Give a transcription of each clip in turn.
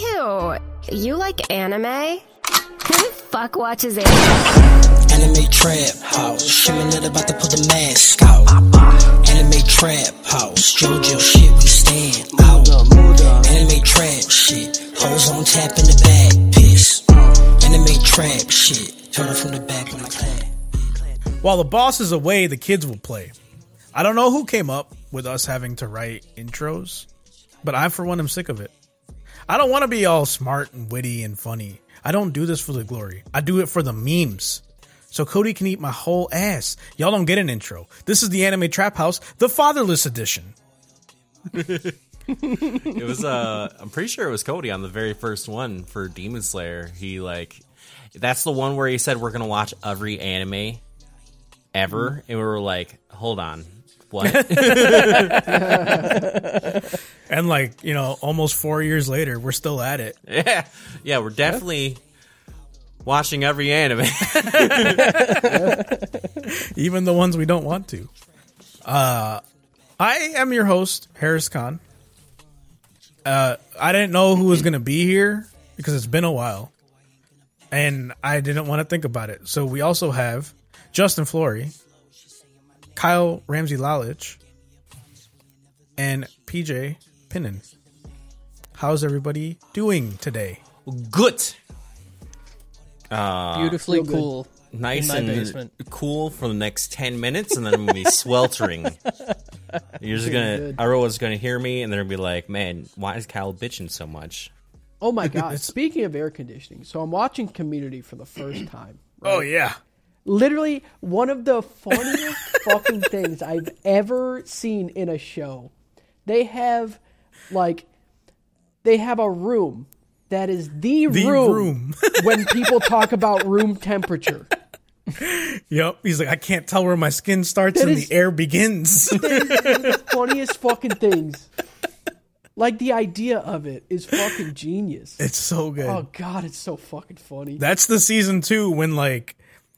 Ew, you like anime? Who the fuck watches anime? Anime Trap House, shimmin' it about to put the mask out. Anime Trap House, JoJo shit, we stand out. Anime Trap shit, hoes on tap in the back, piss. Anime Trap shit, turn it from the back when I clap. While the boss is away, the kids will play. I don't know who came up with us having to write intros, but I, for one, am sick of it. I don't want to be all smart and witty and funny. I don't do this for the glory. I do it for the memes. So Cody can eat my whole ass. Y'all don't get an intro. This is the Anime Trap House, the fatherless edition. It was, I'm pretty sure it was Cody on the very first one for Demon Slayer. He that's the one where he said we're going to watch every anime ever. And we were like, hold on. What? And almost 4 years later, we're still at it. Yeah, we're definitely watching every anime. Even the ones we don't want to. I am your host, Harris Khan. I didn't know who was going to be here because it's been a while. And I didn't want to think about it. So we also have Justin Flory, Kyle Ramsey-Lalich, and PJ Pinnon. How's everybody doing today? Good. Beautifully cool. Nice and cool for the next 10 minutes, and then I'm going to be sweltering. You're just going to, everyone's going to hear me, and they're going to be like, man, why is Kyle bitching so much? Oh my God. Speaking of air conditioning, so I'm watching Community for the first time. Right? Oh, yeah. Literally one of the funniest fucking things I've ever seen in a show. They have a room that is the room when people talk about room temperature. Yep. He's like, I can't tell where my skin starts and the air begins. That is one of the funniest fucking things. Like, the idea of it is fucking genius. It's so good. Oh, God, it's so fucking funny. That's the season 2 when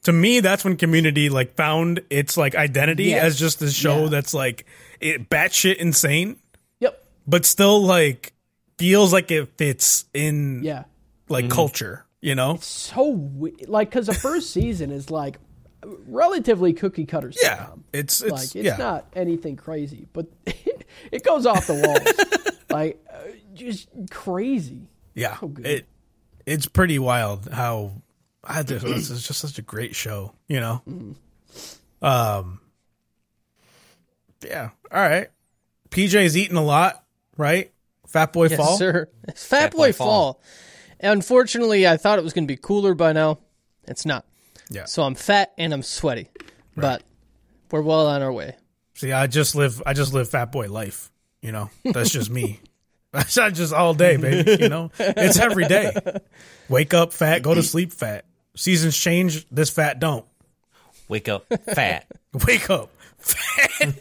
to me, that's when Community found its identity as just this show that's it batshit insane. Yep. But still feels like it fits in culture, you know? It's so weird. Cause the first season is relatively cookie cutter stuff. Yeah. It's not anything crazy, but it goes off the walls. Just crazy. Yeah. So good. It's pretty wild how this is just such a great show, you know? Mm-hmm. Yeah. All right. PJ's eating a lot, right? Fatboy Fall? Yes, sir. Fatboy Fall. Unfortunately, I thought it was going to be cooler by now. It's not. Yeah. So I'm fat and I'm sweaty. Right. But we're well on our way. See, I just live Fatboy life, you know? That's just me. That's not just all day, baby, you know? It's every day. Wake up fat, go to sleep fat. Seasons change, this fat don't. Wake up fat. Wake up fat.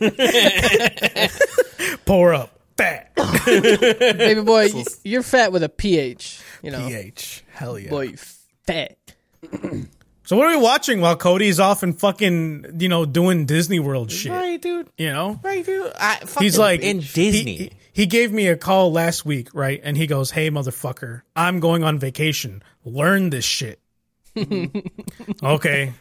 Pour up fat. Baby boy, you're fat with a pH. You know? pH. Hell yeah. Boy, fat. So what are we watching while Cody's off and fucking, doing Disney World shit? Right, dude. You know? Right, dude. He's in Disney. He gave me a call last week, right? And he goes, hey, motherfucker, I'm going on vacation. Learn this shit. Okay.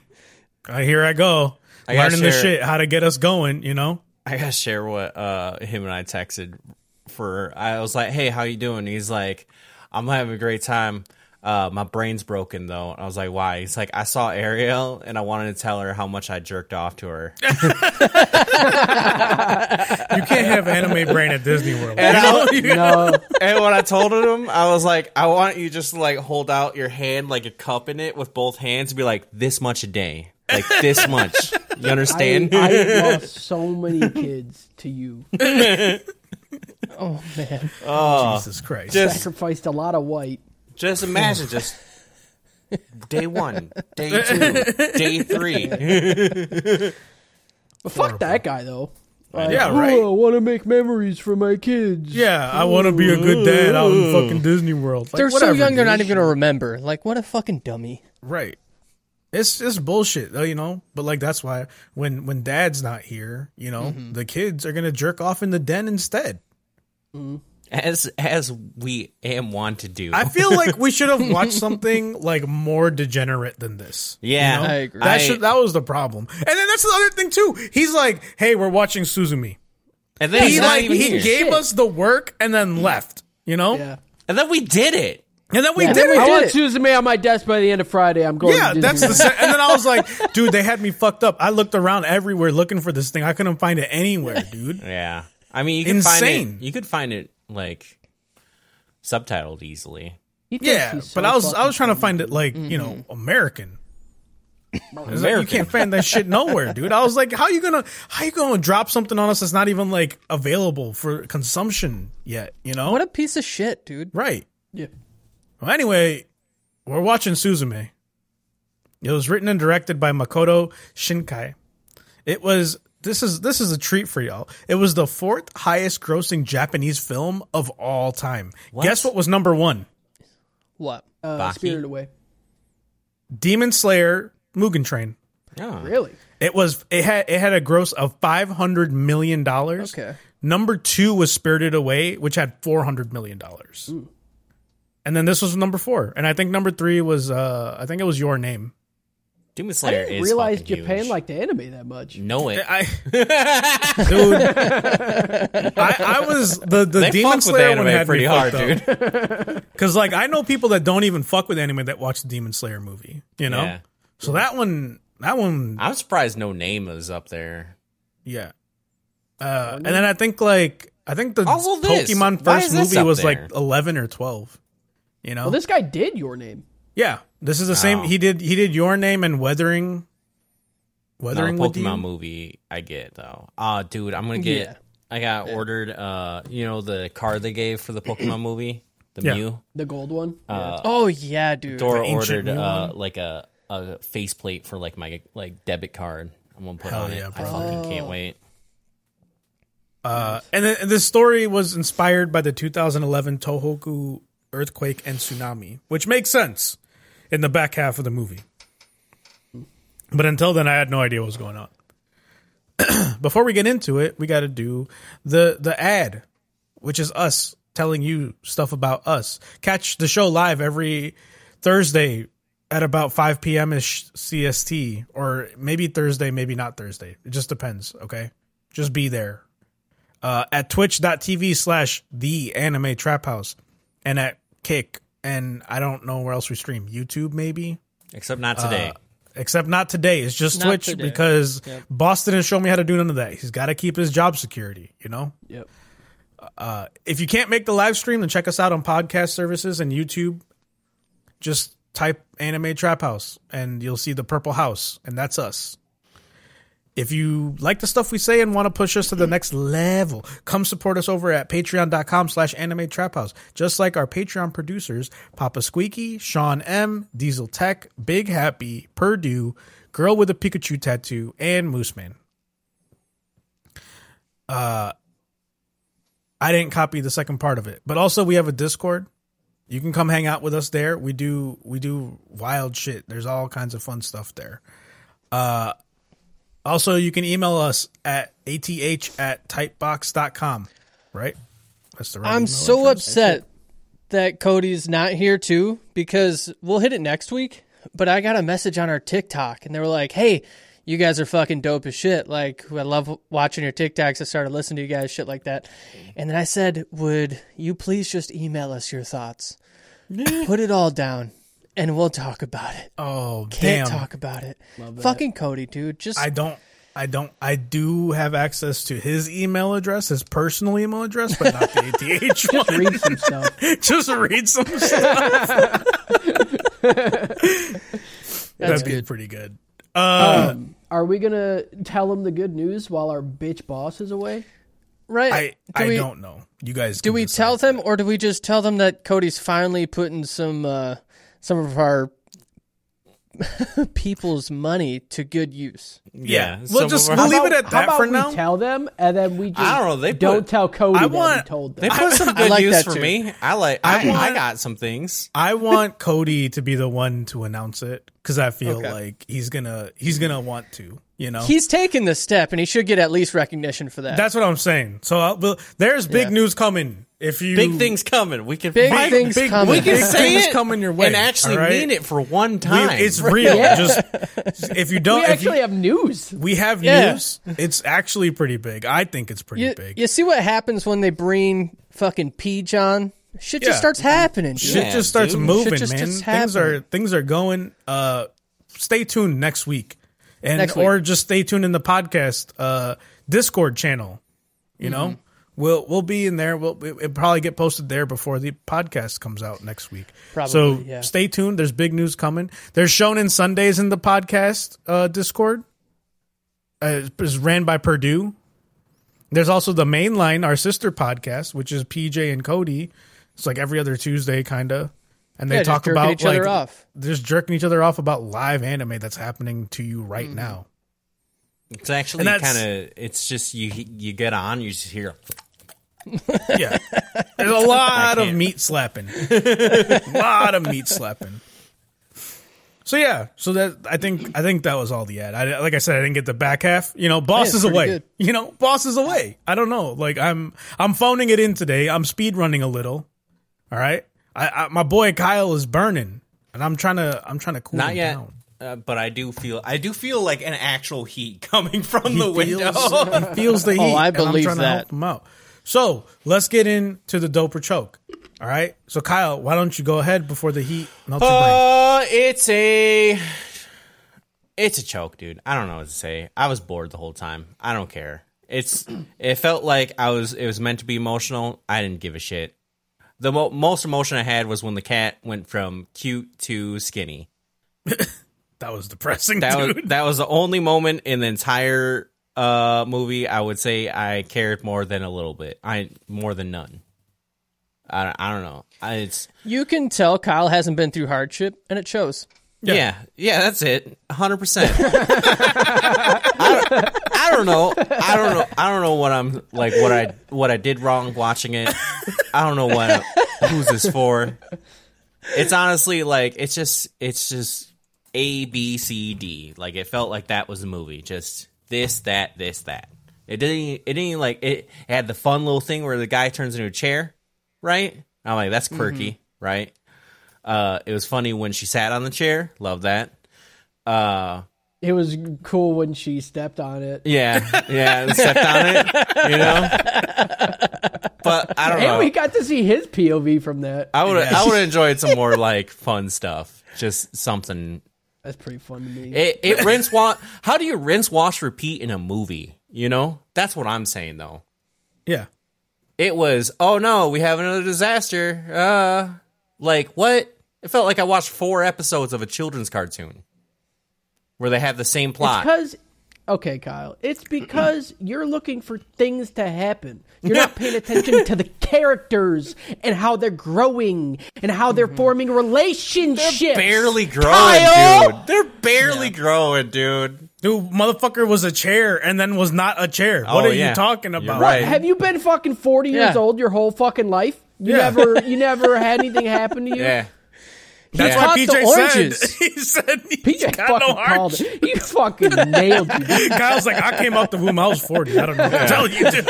Here I go. Learning this shit, how to get us going, you know? I got to share what him and I texted for. I was like, hey, how you doing? He's like, I'm having a great time. My brain's broken though. And I was like, why? He's like, I saw Ariel and I wanted to tell her how much I jerked off to her. You can't have anime brain at Disney World. And, and when I told him, I was like, I want you just to hold out your hand, like a cup in it with both hands and be like, this much a day. Like this much. You understand? I lost so many kids to you. Oh man. Oh, Jesus Christ. Sacrificed a lot of white. Just imagine, just day 1, day 2, day 3. But fuck that guy, though. Right. I want to make memories for my kids. Yeah, I want to be a good dad out in fucking Disney World. They're so young, they're not even going to remember. What a fucking dummy. Right. It's bullshit, though, you know? But, that's why when dad's not here, you know, the kids are going to jerk off in the den instead. Mm-hmm. As we am want to do. I feel like we should have watched something like more degenerate than this. Yeah, you know? I agree. That was the problem. And then that's the other thing too. He's like, "Hey, we're watching Suzume," and then he gave us the work and then left. You know, yeah. And then we did it. And then we did it. I want Suzume on my desk by the end of Friday. I'm going. Yeah, to that's the. And then I was like, dude, they had me fucked up. I looked around everywhere looking for this thing. I couldn't find it anywhere, dude. Yeah, I mean, you could find it. Like subtitled easily. Yeah, so but I was trying to find it like, you know, American. Like, you can't find that shit nowhere, dude. I was like, how you gonna drop something on us that's not even like available for consumption yet, you know? What a piece of shit, dude. Right. Yeah. Well, anyway, we're watching Suzume. It was written and directed by Makoto Shinkai. This is a treat for y'all. It was the fourth highest grossing Japanese film of all time. What? Guess what was number one? What? Spirited Away. Demon Slayer: Mugen Train. Oh, really? It had a gross of $500 million. Okay. Number two was Spirited Away, which had $400 million. Ooh. And then this was number four. And I think number three was, I think it was Your Name. Demon Slayer. I didn't realize Japan liked the anime that much. No, it. I was the Demon Slayer one had pretty hard, dude. Because like I know people that don't even fuck with anime that watch the Demon Slayer movie. You know, yeah. So that one. I'm surprised No Name is up there. Yeah, and then I think the Pokemon first movie was like 11 or 12. You know, well, this guy did Your Name. Yeah. This is the same. He did Your Name and Weathering. Weathering no, Pokemon movie. I get though. Dude, I'm gonna get. Yeah. I got ordered. You know the car they gave for the Pokemon movie, the Mew, the gold one. Yeah. Oh yeah, dude. Dora ordered like a faceplate for like my like debit card. I'm gonna put on it. Bro. I fucking can't wait. And then the story was inspired by the 2011 Tohoku earthquake and tsunami, which makes sense. In the back half of the movie. But until then, I had no idea what was going on. Before we get into it, we got to do the ad, which is us telling you stuff about us. Catch the show live every Thursday at about 5 p.m.ish CST, or maybe Thursday, maybe not Thursday. It just depends, okay? Just be there. At twitch.tv/TheAnimeTrapHouse and at Kick. And I don't know where else we stream. YouTube, maybe? Except not today. It's just Twitch because Boss didn't show me how to do none of that. He's got to keep his job security, you know? Yep. If you can't make the live stream, then check us out on podcast services and YouTube. Just type Anime Trap House, and you'll see the purple house, and that's us. If you like the stuff we say and want to push us to the next level, come support us over at patreon.com/animetraphouse. Just like our Patreon producers, Papa Squeaky, Sean M, Diesel Tech, Big Happy, Purdue, Girl with a Pikachu Tattoo, and Mooseman. I didn't copy the second part of it, but also we have a Discord. You can come hang out with us there. We do wild shit. There's all kinds of fun stuff there. Also, you can email us at ath@tightbox.com, right? That's the right I'm so upset that Cody's not here, too, because we'll hit it next week. But I got a message on our TikTok, and they were like, hey, you guys are fucking dope as shit. Like, I love watching your TikToks. I started listening to you guys, shit like that. And then I said, would you please just email us your thoughts? Put it all down. And we'll talk about it. Oh, damn. Can't talk about it. Fucking Cody, dude. Just I do have access to his email address, his personal email address, but not the ATH one. Just read some stuff. That'd be pretty good. Are we going to tell him the good news while our bitch boss is away? Right. I don't know. You guys do we tell them that. Or do we just tell them that Cody's finally putting some of our people's money to good use. Yeah. We'll leave it at that for now. How about we tell them and then we just don't tell Cody that we told them. They put some good news for me. I got some things. I want Cody to be the one to announce it because I feel like he's gonna want to. You know? He's taking this step and he should get at least recognition for that. That's what I'm saying. So there's big news coming. If you big things coming, we can big Mike, things big, coming. We can big say it coming your way and actually right? mean it for one time. It's real. Yeah. Just if you don't, we actually have news. We have news. It's actually pretty big. I think it's pretty big. You see what happens when they bring fucking P-John? Shit just starts happening. Dude. Shit just starts moving, just man. Just things are going. Stay tuned next week, or just stay tuned in the podcast Discord channel. You know. We'll be in there. It'll probably get posted there before the podcast comes out next week. Probably, Stay tuned. There's big news coming. There's Shonen Sundays in the podcast Discord. It's ran by Purdue. There's also the Mainline, our sister podcast, which is PJ and Cody. It's like every other Tuesday, kind of. And they talk about each other off. Just jerking each other off about live anime that's happening to you right now. It's actually kind of. It's just you get on, you just hear. Yeah. There's a lot of meat slapping. So yeah, I think that was all the ad. Like I said, I didn't get the back half. You know, boss is away. Good. You know, boss is away. I don't know. Like I'm phoning it in today. I'm speed running a little. All right. I my boy Kyle is burning, and I'm trying to cool him down. But I do feel like an actual heat coming from the window. He feels the heat. Oh, I believe that. I'm trying to help him out. So let's get into the dope or choke. All right. So Kyle, why don't you go ahead before the heat melts your brain? It's a choke, dude. I don't know what to say. I was bored the whole time. I don't care. It felt like it was meant to be emotional. I didn't give a shit. The most emotion I had was when the cat went from cute to skinny. That was depressing, dude. That was the only moment in the entire movie I would say I cared more than a little bit. More than none. I don't know. You can tell Kyle hasn't been through hardship, and it shows. Yeah, that's it. 100%. I don't know what I did wrong watching it. I don't know who's this for. It's honestly like it's just A, B, C, D. Like it felt like that was the movie. Just this, that, this, that. It didn't like it. It had the fun little thing where the guy turns into a chair. Right? I'm like, that's quirky, right? It was funny when she sat on the chair. Love that. It was cool when she stepped on it. Yeah, stepped on it, you know? But I don't know. And we got to see his POV from that. I would have enjoyed some more, like, fun stuff. Just something. That's pretty fun to me. It rinse, wash. How do you rinse, wash, repeat in a movie, you know? That's what I'm saying, though. Yeah. It was, oh no, we have another disaster. Like, what? It felt like I watched 4 episodes of a children's cartoon where they have the same plot. It's because you're looking for things to happen. You're not paying attention to the characters and how they're growing and how they're forming relationships. They're barely growing, Kyle! Dude. They're barely growing, dude. Dude, motherfucker was a chair and then was not a chair. What are you talking about? Right. Have you been fucking 40 years old your whole fucking life? You never had anything happen to you? Yeah. That's why PJ said. He said PJ got no heart. He fucking nailed you. Kyle's like, I came out the womb. I was 40. I don't know what to tell you, dude.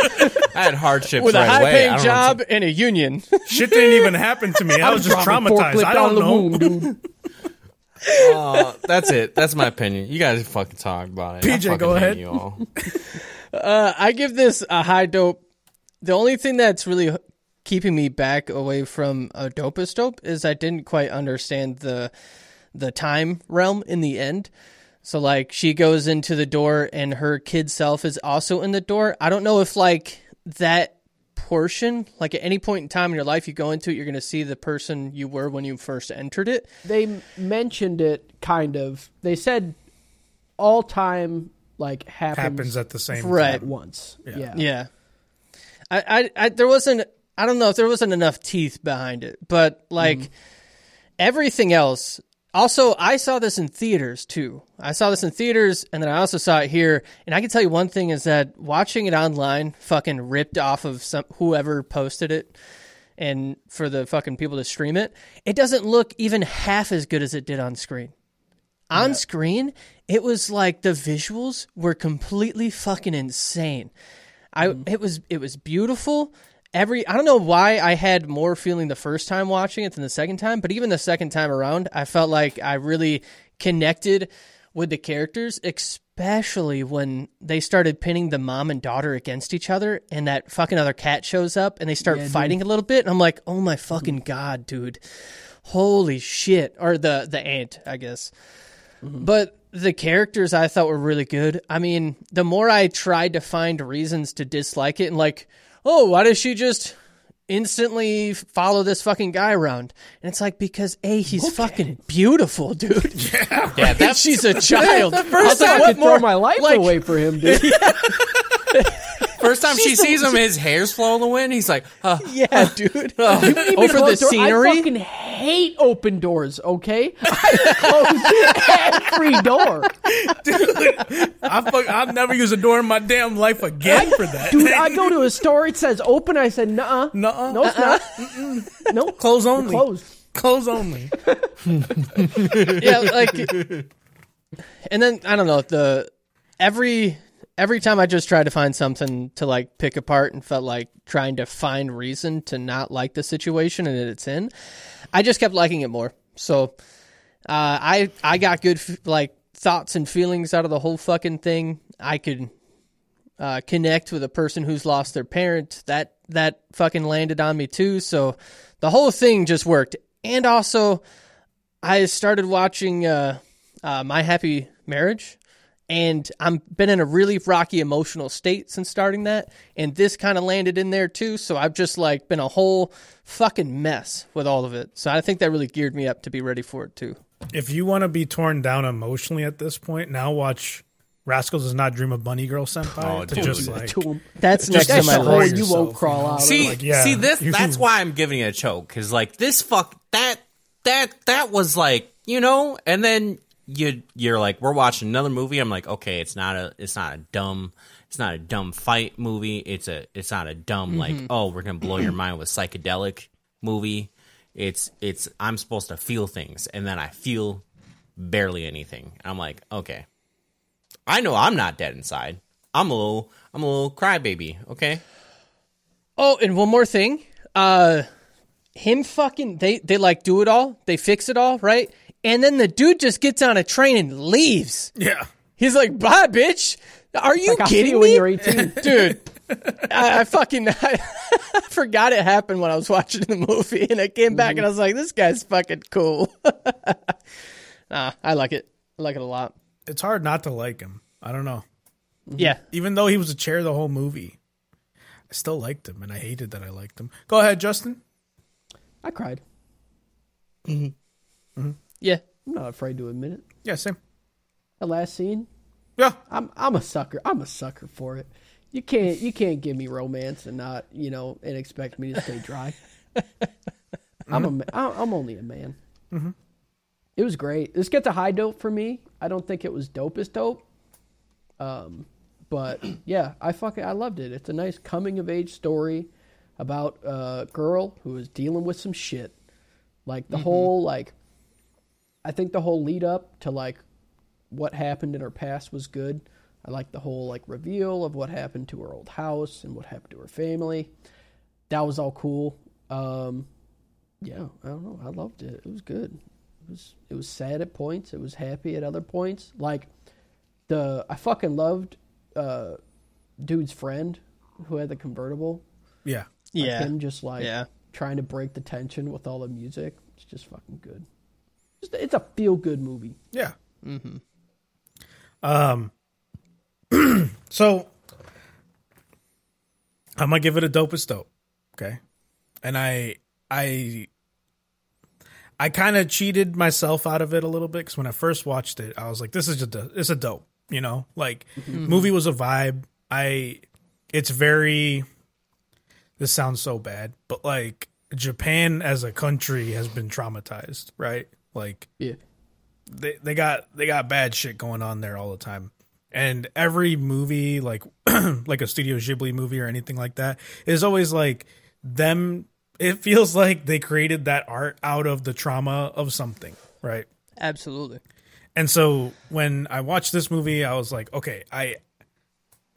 I had hardships with a high-paying job and a union. Shit didn't even happen to me. I was just traumatized. I don't know. Dude. That's it. That's my opinion. You guys fucking talk about it. PJ, go ahead. You all. I give this a high dope. The only thing that's really keeping me back away from a dopest dope is I didn't quite understand the time realm in the end. So like she goes into the door and her kid self is also in the door. I don't know if like that portion, like at any point in time in your life you go into it, you're going to see the person you were when you first entered it. They mentioned it kind of. They said all time like happens at the same time at once. Yeah. I don't know if there wasn't enough teeth behind it, but like everything else. Also, I saw this in theaters too. And then I also saw it here. And I can tell you one thing is that watching it online fucking ripped off of whoever posted it and for the fucking people to stream it. It doesn't look even half as good as it did on screen. On screen, it was like the visuals were completely fucking insane. It was beautiful. I don't know why I had more feeling the first time watching it than the second time, but even the second time around, I felt like I really connected with the characters, especially when they started pinning the mom and daughter against each other, and that fucking other cat shows up, and they start fighting a little bit, and I'm like, oh my fucking God, dude. Holy shit. Or the aunt, I guess. Mm-hmm. But the characters I thought were really good. I mean, the more I tried to find reasons to dislike it, and like, oh, why does she just instantly follow this fucking guy around? And it's like, because A, he's fucking beautiful, dude. Yeah, right? Yeah, that's, she's a child. The first time I could throw my life away for him, dude. First time she sees him, his hair's flowing in the wind. He's like, dude. Over the scenery. I fucking hate open doors, okay? I close every door. Dude, I've never used a door in my damn life again for that. Dude, I go to a store, it says open. I said, nuh-uh. No, it's not. Mm-mm. No. Close only. Close only. Yeah, like. And then, I don't know, Every time I just tried to find something to like pick apart and felt like trying to find reason to not like the situation and that it's in, I just kept liking it more. So I got good thoughts and feelings out of the whole fucking thing. I could connect with a person who's lost their parent. That fucking landed on me too. So the whole thing just worked. And also I started watching My Happy Marriage. And I've been in a really rocky emotional state since starting that. And this kind of landed in there too. So I've just like been a whole fucking mess with all of it. So I think that really geared me up to be ready for it too. If you want to be torn down emotionally at this point, now watch Rascal Does Not Dream of Bunny Girl Senpai. Oh, to just like, that's next to my list. You won't crawl out. That's why I'm giving it a choke. Because like this that was like, you know, and then. You're like, we're watching another movie. I'm like, okay, it's not a dumb fight movie. It's not a dumb like, oh, we're gonna blow your mind with psychedelic movie. It's I'm supposed to feel things, and then I feel barely anything. I'm like, okay, I know I'm not dead inside. I'm a little crybaby. Okay. Oh, and one more thing. Him fucking they like do it all. They fix it all, right? And then the dude just gets on a train and leaves. Yeah. He's like, bye, bitch. Are you kidding me? When you're 18. Dude, I forgot it happened when I was watching the movie. And I came back and I was like, this guy's fucking cool. Nah, I like it. I like it a lot. It's hard not to like him. I don't know. Yeah. Even though he was a chair the whole movie, I still liked him. And I hated that I liked him. Go ahead, Justin. I cried. Mm-hmm. Yeah, I'm not afraid to admit it. Yeah, same. The last scene. Yeah, I'm a sucker. I'm a sucker for it. You can't give me romance and not, you know, and expect me to stay dry. I'm only a man. Mm-hmm. It was great. This gets a high dope for me. I don't think it was dopest dope. But yeah, I loved it. It's a nice coming of age story about a girl who is dealing with some shit. Like the whole like. I think the whole lead up to like what happened in her past was good. I like the whole like reveal of what happened to her old house and what happened to her family. That was all cool. Yeah, I don't know. I loved it. It was good. It was sad at points. It was happy at other points. Like I fucking loved dude's friend who had the convertible. Yeah. Like him just like trying to break the tension with all the music. It's just fucking good. It's a feel-good movie. Yeah. Mm-hmm. So, I'm going to give it a dopest dope, okay? And I kind of cheated myself out of it a little bit, because when I first watched it, I was like, this is just it's a dope, you know? Like, movie was a vibe. It's very... This sounds so bad, but, like, Japan as a country has been traumatized, right? Like, yeah, they got bad shit going on there all the time, and every movie like like a Studio Ghibli movie or anything like that is always like them. It feels like they created that art out of the trauma of something, right? Absolutely. And so when I watched this movie, I was like, okay,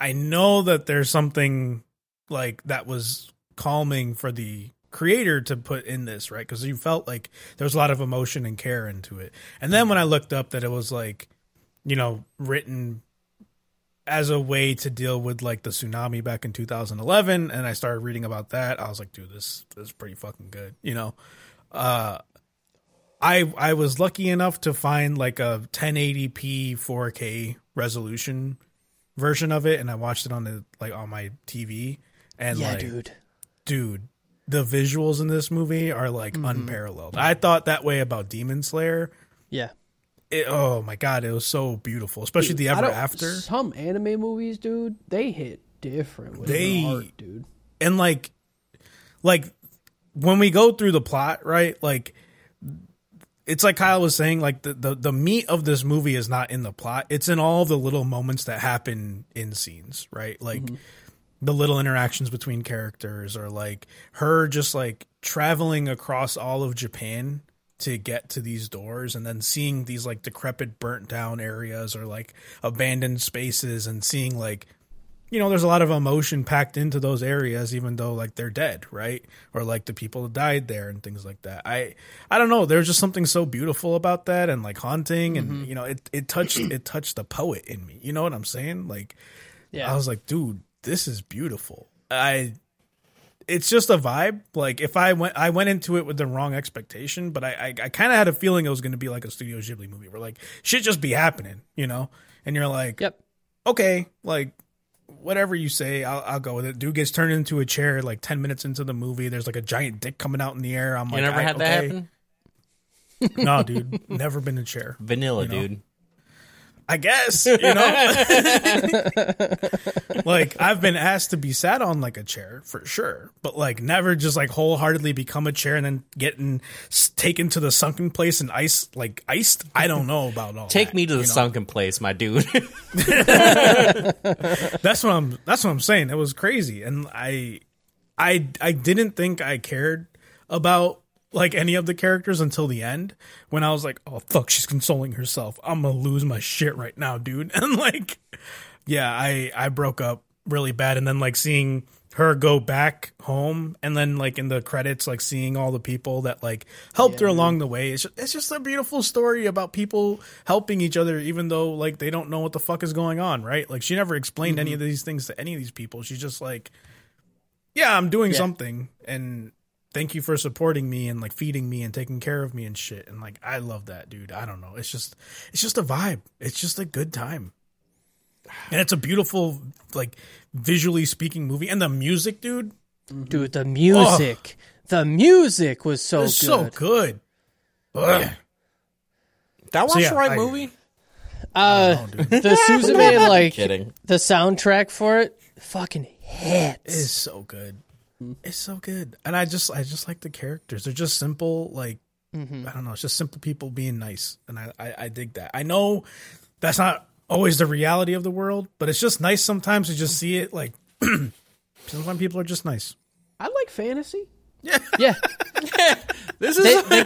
I know that there's something like that was calming for the creator to put in this, right? Because you felt like there was a lot of emotion and care into it. And then when I looked up that it was like, you know, written as a way to deal with like the tsunami back in 2011, and I started reading about that, I was like, dude, this is pretty fucking good, you know. I was lucky enough to find like a 1080p 4K resolution version of it, and I watched it on the on my TV, and dude, the visuals in this movie are like unparalleled. I thought that way about Demon Slayer. Yeah. Oh my God, it was so beautiful, especially the ever after. Some anime movies, dude, they hit different with the art, dude. And like when we go through the plot, right? Like, it's like Kyle was saying, like the meat of this movie is not in the plot; it's in all the little moments that happen in scenes, right? Like the little interactions between characters, or like her just like traveling across all of Japan to get to these doors, and then seeing these like decrepit burnt down areas or like abandoned spaces, and seeing like, you know, there's a lot of emotion packed into those areas, even though like they're dead, right? Or like the people that died there and things like that. I don't know. There's just something so beautiful about that, and like haunting, and you know, it touched the poet in me. You know what I'm saying? Like, I was like, dude, this is beautiful. It's just a vibe. Like, if I went into it with the wrong expectation, but I kind of had a feeling it was going to be like a Studio Ghibli movie where like shit just be happening, you know? And you're like, yep, okay, like whatever you say, I'll go with it. Dude gets turned into a chair like 10 minutes into the movie. There's like a giant dick coming out in the air. I'm like, you never had that happen? No, dude, never been in a chair. Vanilla, you know? Dude. I guess, you know, like I've been asked to be sat on like a chair for sure, but like never just like wholeheartedly become a chair and then getting taken to the sunken place and iced. I don't know about all. Take that, me to the sunken place, my dude. That's what I'm saying. It was crazy, and I didn't think I cared about like any of the characters until the end, when I was like, oh fuck, she's consoling herself. I'm going to lose my shit right now, dude. And like, yeah, I broke up really bad. And then like seeing her go back home, and then like in the credits, like seeing all the people that like helped her along the way. It's just a beautiful story about people helping each other, even though like they don't know what the fuck is going on. Right. Like she never explained any of these things to any of these people. She's just like, yeah, I'm doing something. And thank you for supporting me and like feeding me and taking care of me and shit. And like, I love that, dude. I don't know. It's just a vibe. It's just a good time. And it's a beautiful, like visually speaking movie. And the music, dude. Dude, the music. Oh. The music was so good. Yeah. That was the right movie? The Suzume, like the soundtrack for it fucking hits. It is so good. It's so good. And I just like the characters. They're just simple, like, I don't know. It's just simple people being nice. And I dig that. I know that's not always the reality of the world, but it's just nice sometimes to just see it. Like, sometimes people are just nice. I like fantasy. Yeah. They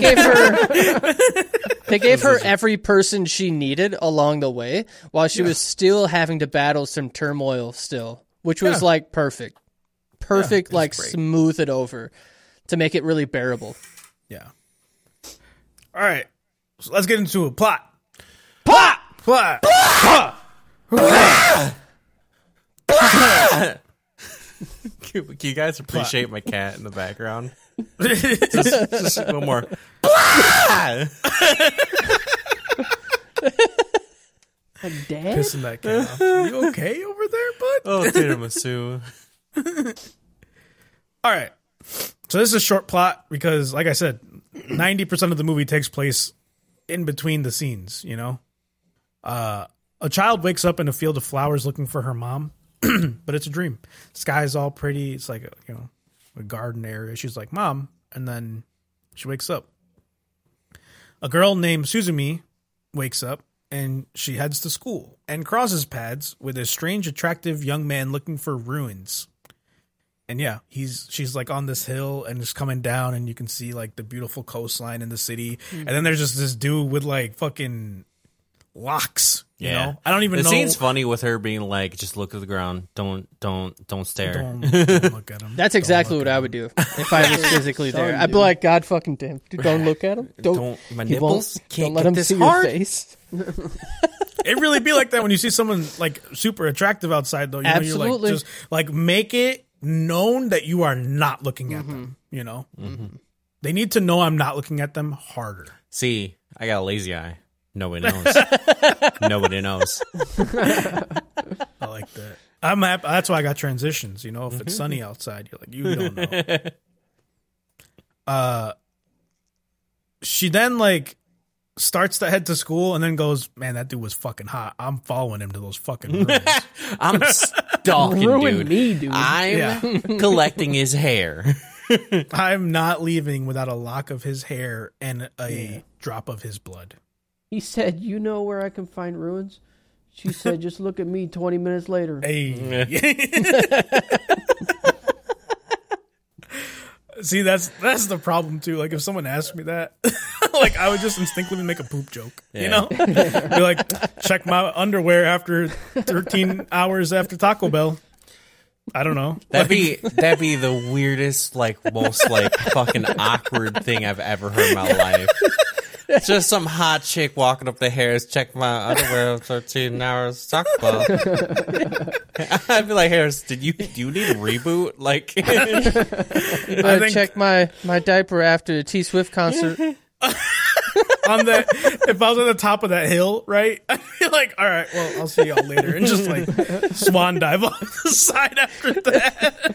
gave her every person she needed along the way while she was still having to battle some turmoil still, which was like perfect. Perfect, like great. Smooth it over to make it really bearable. Yeah. All right. So let's get into a plot. Plot. Can you guys appreciate my cat in the background? just one more. I'm dead? Pissing that cat off. You okay over there, bud? Oh, tiramisu. All right, so this is a short plot because, like I said, 90% of the movie takes place in between the scenes, you know? A child wakes up in a field of flowers looking for her mom, but it's a dream. Sky's all pretty. It's like, a garden area. She's like, Mom, and then she wakes up. A girl named Suzume wakes up, and she heads to school and crosses paths with a strange, attractive young man looking for ruins. And yeah, she's like on this hill and just coming down, and you can see like the beautiful coastline in the city. And then there's just this dude with like fucking locks. Yeah. You know? I don't even know. The scene's funny with her being like, just look at the ground. Don't stare. Don't look at him. That's exactly what I would do if I was physically there. I'd be like, God fucking damn. Dude, don't look at him. My nipples can't let him see your face. It really be like that when you see someone like super attractive outside, though. You absolutely. Know, you're like, just like make it known that you are not looking at them, you know? Mm-hmm. They need to know I'm not looking at them harder. See, I got a lazy eye. Nobody knows. Nobody knows. I like that. I'm happy. That's why I got transitions. You know, if it's sunny outside, you're like, you don't know. She then like starts to head to school and then goes, man, that dude was fucking hot. I'm following him to those fucking rooms. I'm stalking, ruined dude. Me, dude. I'm collecting his hair. I'm not leaving without a lock of his hair and a drop of his blood. He said, you know where I can find ruins? She said, just look at me 20 minutes later. Hey. See, that's the problem, too. Like, if someone asked me that, like, I would just instinctively make a poop joke, you know? Be like, check my underwear after 13 hours after Taco Bell. I don't know. That'd be the weirdest, like, most, like, fucking awkward thing I've ever heard in my life. Just some hot chick walking up the hairs, check my underwear 13 hours sock ball. I'd be like, Harris, do you need a reboot? Like, I check my diaper after the T Swift concert. On that, if I was at the top of that hill, right? I'd be like, all right, well, I'll see y'all later, and just like swan dive off the side after that.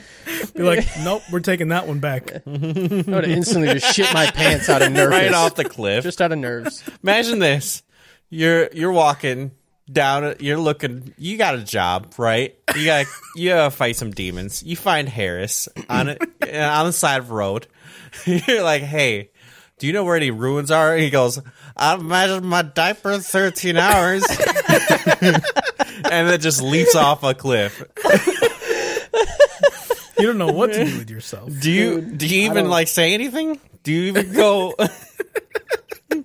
Be like, nope, we're taking that one back. I would instantly just shit my pants out of nerves, right off the cliff, just out of nerves. Imagine this: you're walking down, you're looking, you got a job, right? You gotta fight some demons. You find Harris on the side of the road. You're like, hey. Do you know where any ruins are? And he goes, I imagine my diaper 13 hours. And then just leaps off a cliff. You don't know what to do with yourself. Do you even like say anything? Do you even go? This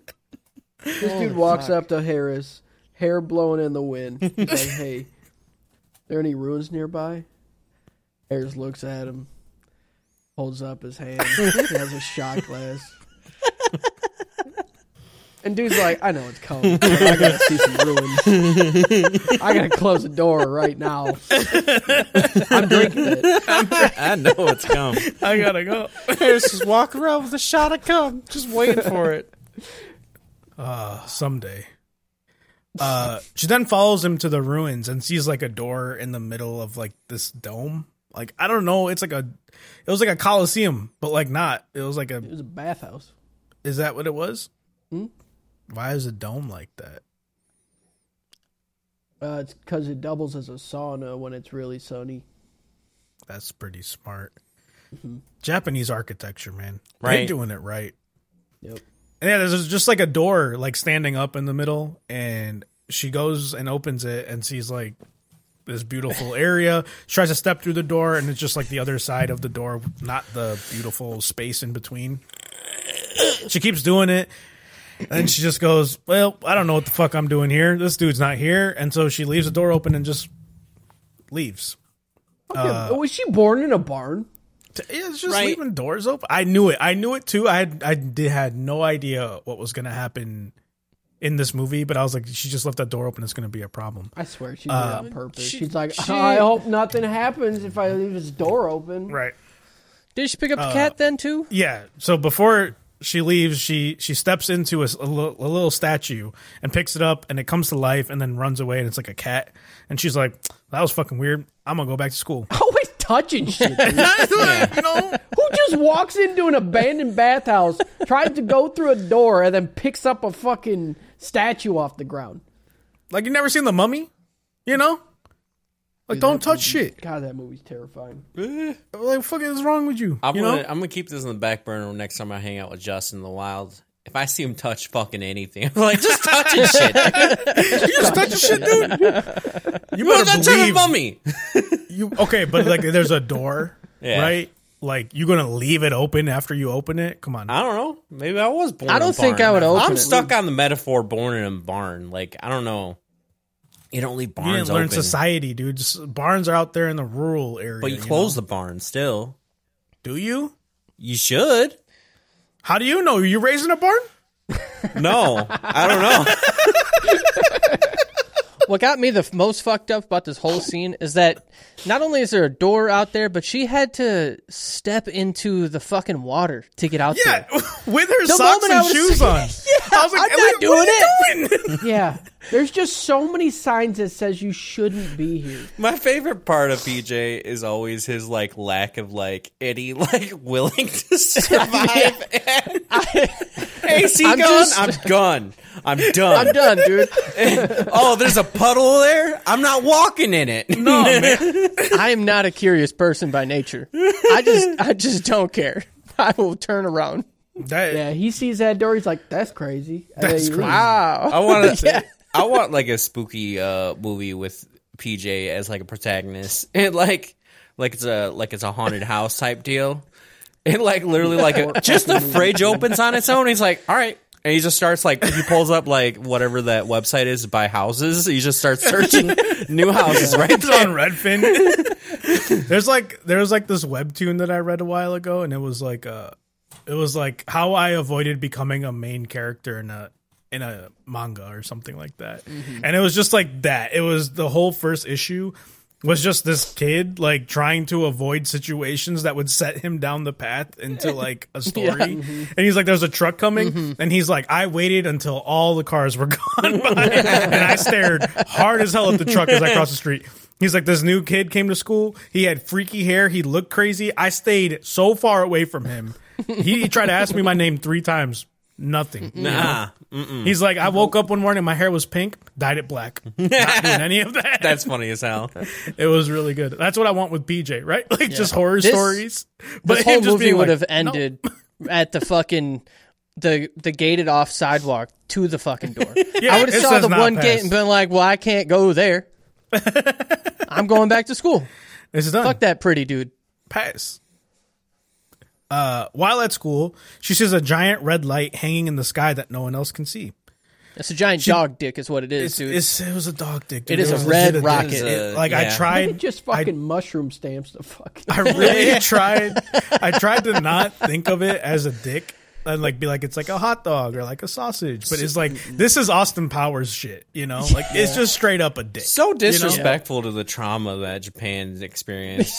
dude walks up to Harris, hair blowing in the wind. He's like, hey, are there any ruins nearby? Harris looks at him, holds up his hand, has a shot glass. And dude's like, I know it's cold, but I gotta see some ruins. I gotta close the door right now. I'm drinking it. I know it's come. I gotta go. Harris just walking around with a shot of cum, just waiting for it. Someday. She then follows him to the ruins and sees like a door in the middle of like this dome. Like, I don't know, it was like a Colosseum, but like not. It was a bathhouse. Is that what it was? Hmm? Why is a dome like that? It's because it doubles as a sauna when it's really sunny. That's pretty smart. Mm-hmm. Japanese architecture, man. Right. They're doing it right. Yep. And yeah, there's just like a door like standing up in the middle, and she goes and opens it and sees like this beautiful area. She tries to step through the door, and it's just like the other side of the door, not the beautiful space in between. She keeps doing it. And she just goes, well, I don't know what the fuck I'm doing here. This dude's not here. And so she leaves the door open and just leaves. Okay. Was she born in a barn? It's just right? Leaving doors open. I knew it, too. I had no idea what was going to happen in this movie, but I was like, she just left that door open. It's going to be a problem. I swear she did it on purpose. She's like, I hope nothing happens if I leave this door open. Right. Did she pick up the cat then, too? Yeah. So before she leaves, she steps into a little statue and picks it up, and it comes to life and then runs away, and it's like a cat. And she's like, that was fucking weird. I'm going to go back to school. Always touching shit. You know? Who just walks into an abandoned bathhouse, tries to go through a door, and then picks up a fucking statue off the ground? Like, you've never seen The Mummy? You know? Like, dude, don't touch shit. God, that movie's terrifying. Like, fuck is wrong with you? I'm gonna keep this in the back burner next time I hang out with Justin in the wild. If I see him touch fucking anything, I'm like, just touching shit. You just touching shit, dude. You better believe. That's a mummy. Okay, but like, there's a door, right? like, you're going to leave it open after you open it? Come on. I don't know. Maybe I was born in a barn. I don't think I would open it. I'm stuck on the metaphor born in a barn. Like, I don't know. You don't leave barns open. You didn't learn society, dude. Just, barns are out there in the rural area. But you close the barn still. Do you? You should. How do you know? Are you raising a barn? No. I don't know. What got me the most fucked up about this whole scene is that not only is there a door out there, but she had to step into the fucking water to get out there. With her socks and shoes on. Yeah, I was like, I'm not doing it. Yeah. There's just so many signs that says you shouldn't be here. My favorite part of PJ is always his like lack of like any like willing to survive. I'm done, dude. Oh, there's a puddle there? I'm not walking in it. No, man. I am not a curious person by nature. I just don't care. I will turn around. Yeah, he sees that door. He's like, that's crazy. That's crazy. Wow. I want like a spooky movie with PJ as like a protagonist, and like it's a haunted house type deal, and like literally like just the fridge opens on its own. He's like, all right, and he just starts like he pulls up like whatever that website is to buy houses. He just starts searching new houses right there on Redfin. There's like this webtoon that I read a while ago, and it was like how I avoided becoming a main character in a manga or something like that. Mm-hmm. And it was just like that. It was the whole first issue was just this kid like trying to avoid situations that would set him down the path into like a story. Yeah. Mm-hmm. And he's like, there's a truck coming. Mm-hmm. And he's like, I waited until all the cars were gone by. And I stared hard as hell at the truck as I crossed the street. He's like, this new kid came to school. He had freaky hair. He looked crazy. I stayed so far away from him. He tried to ask me my name 3 times. Nothing. Nah. Mm-mm. He's like, I woke up one morning, my hair was pink, dyed it black. Not doing any of that. That's funny as hell. It was really good. That's what I want with PJ, right? Like just horror stories. But this whole movie would have ended at the fucking the gated off sidewalk to the fucking door. I would have saw the one gate and been like, well, I can't go there. I'm going back to school. This is done. Fuck that pretty dude. Pass. While at school, she sees a giant red light hanging in the sky that no one else can see. It's a giant dog dick is what it is, dude. It was a dog dick, dude. It is a red rocket. I tried. Maybe just fucking mushroom stamps the fucking I really tried. I tried to not think of it as a dick and like be like, it's like a hot dog or like a sausage. But it's like, this is Austin Powers shit, you know? Like, it's just straight up a dick. So disrespectful to the trauma that Japan experienced.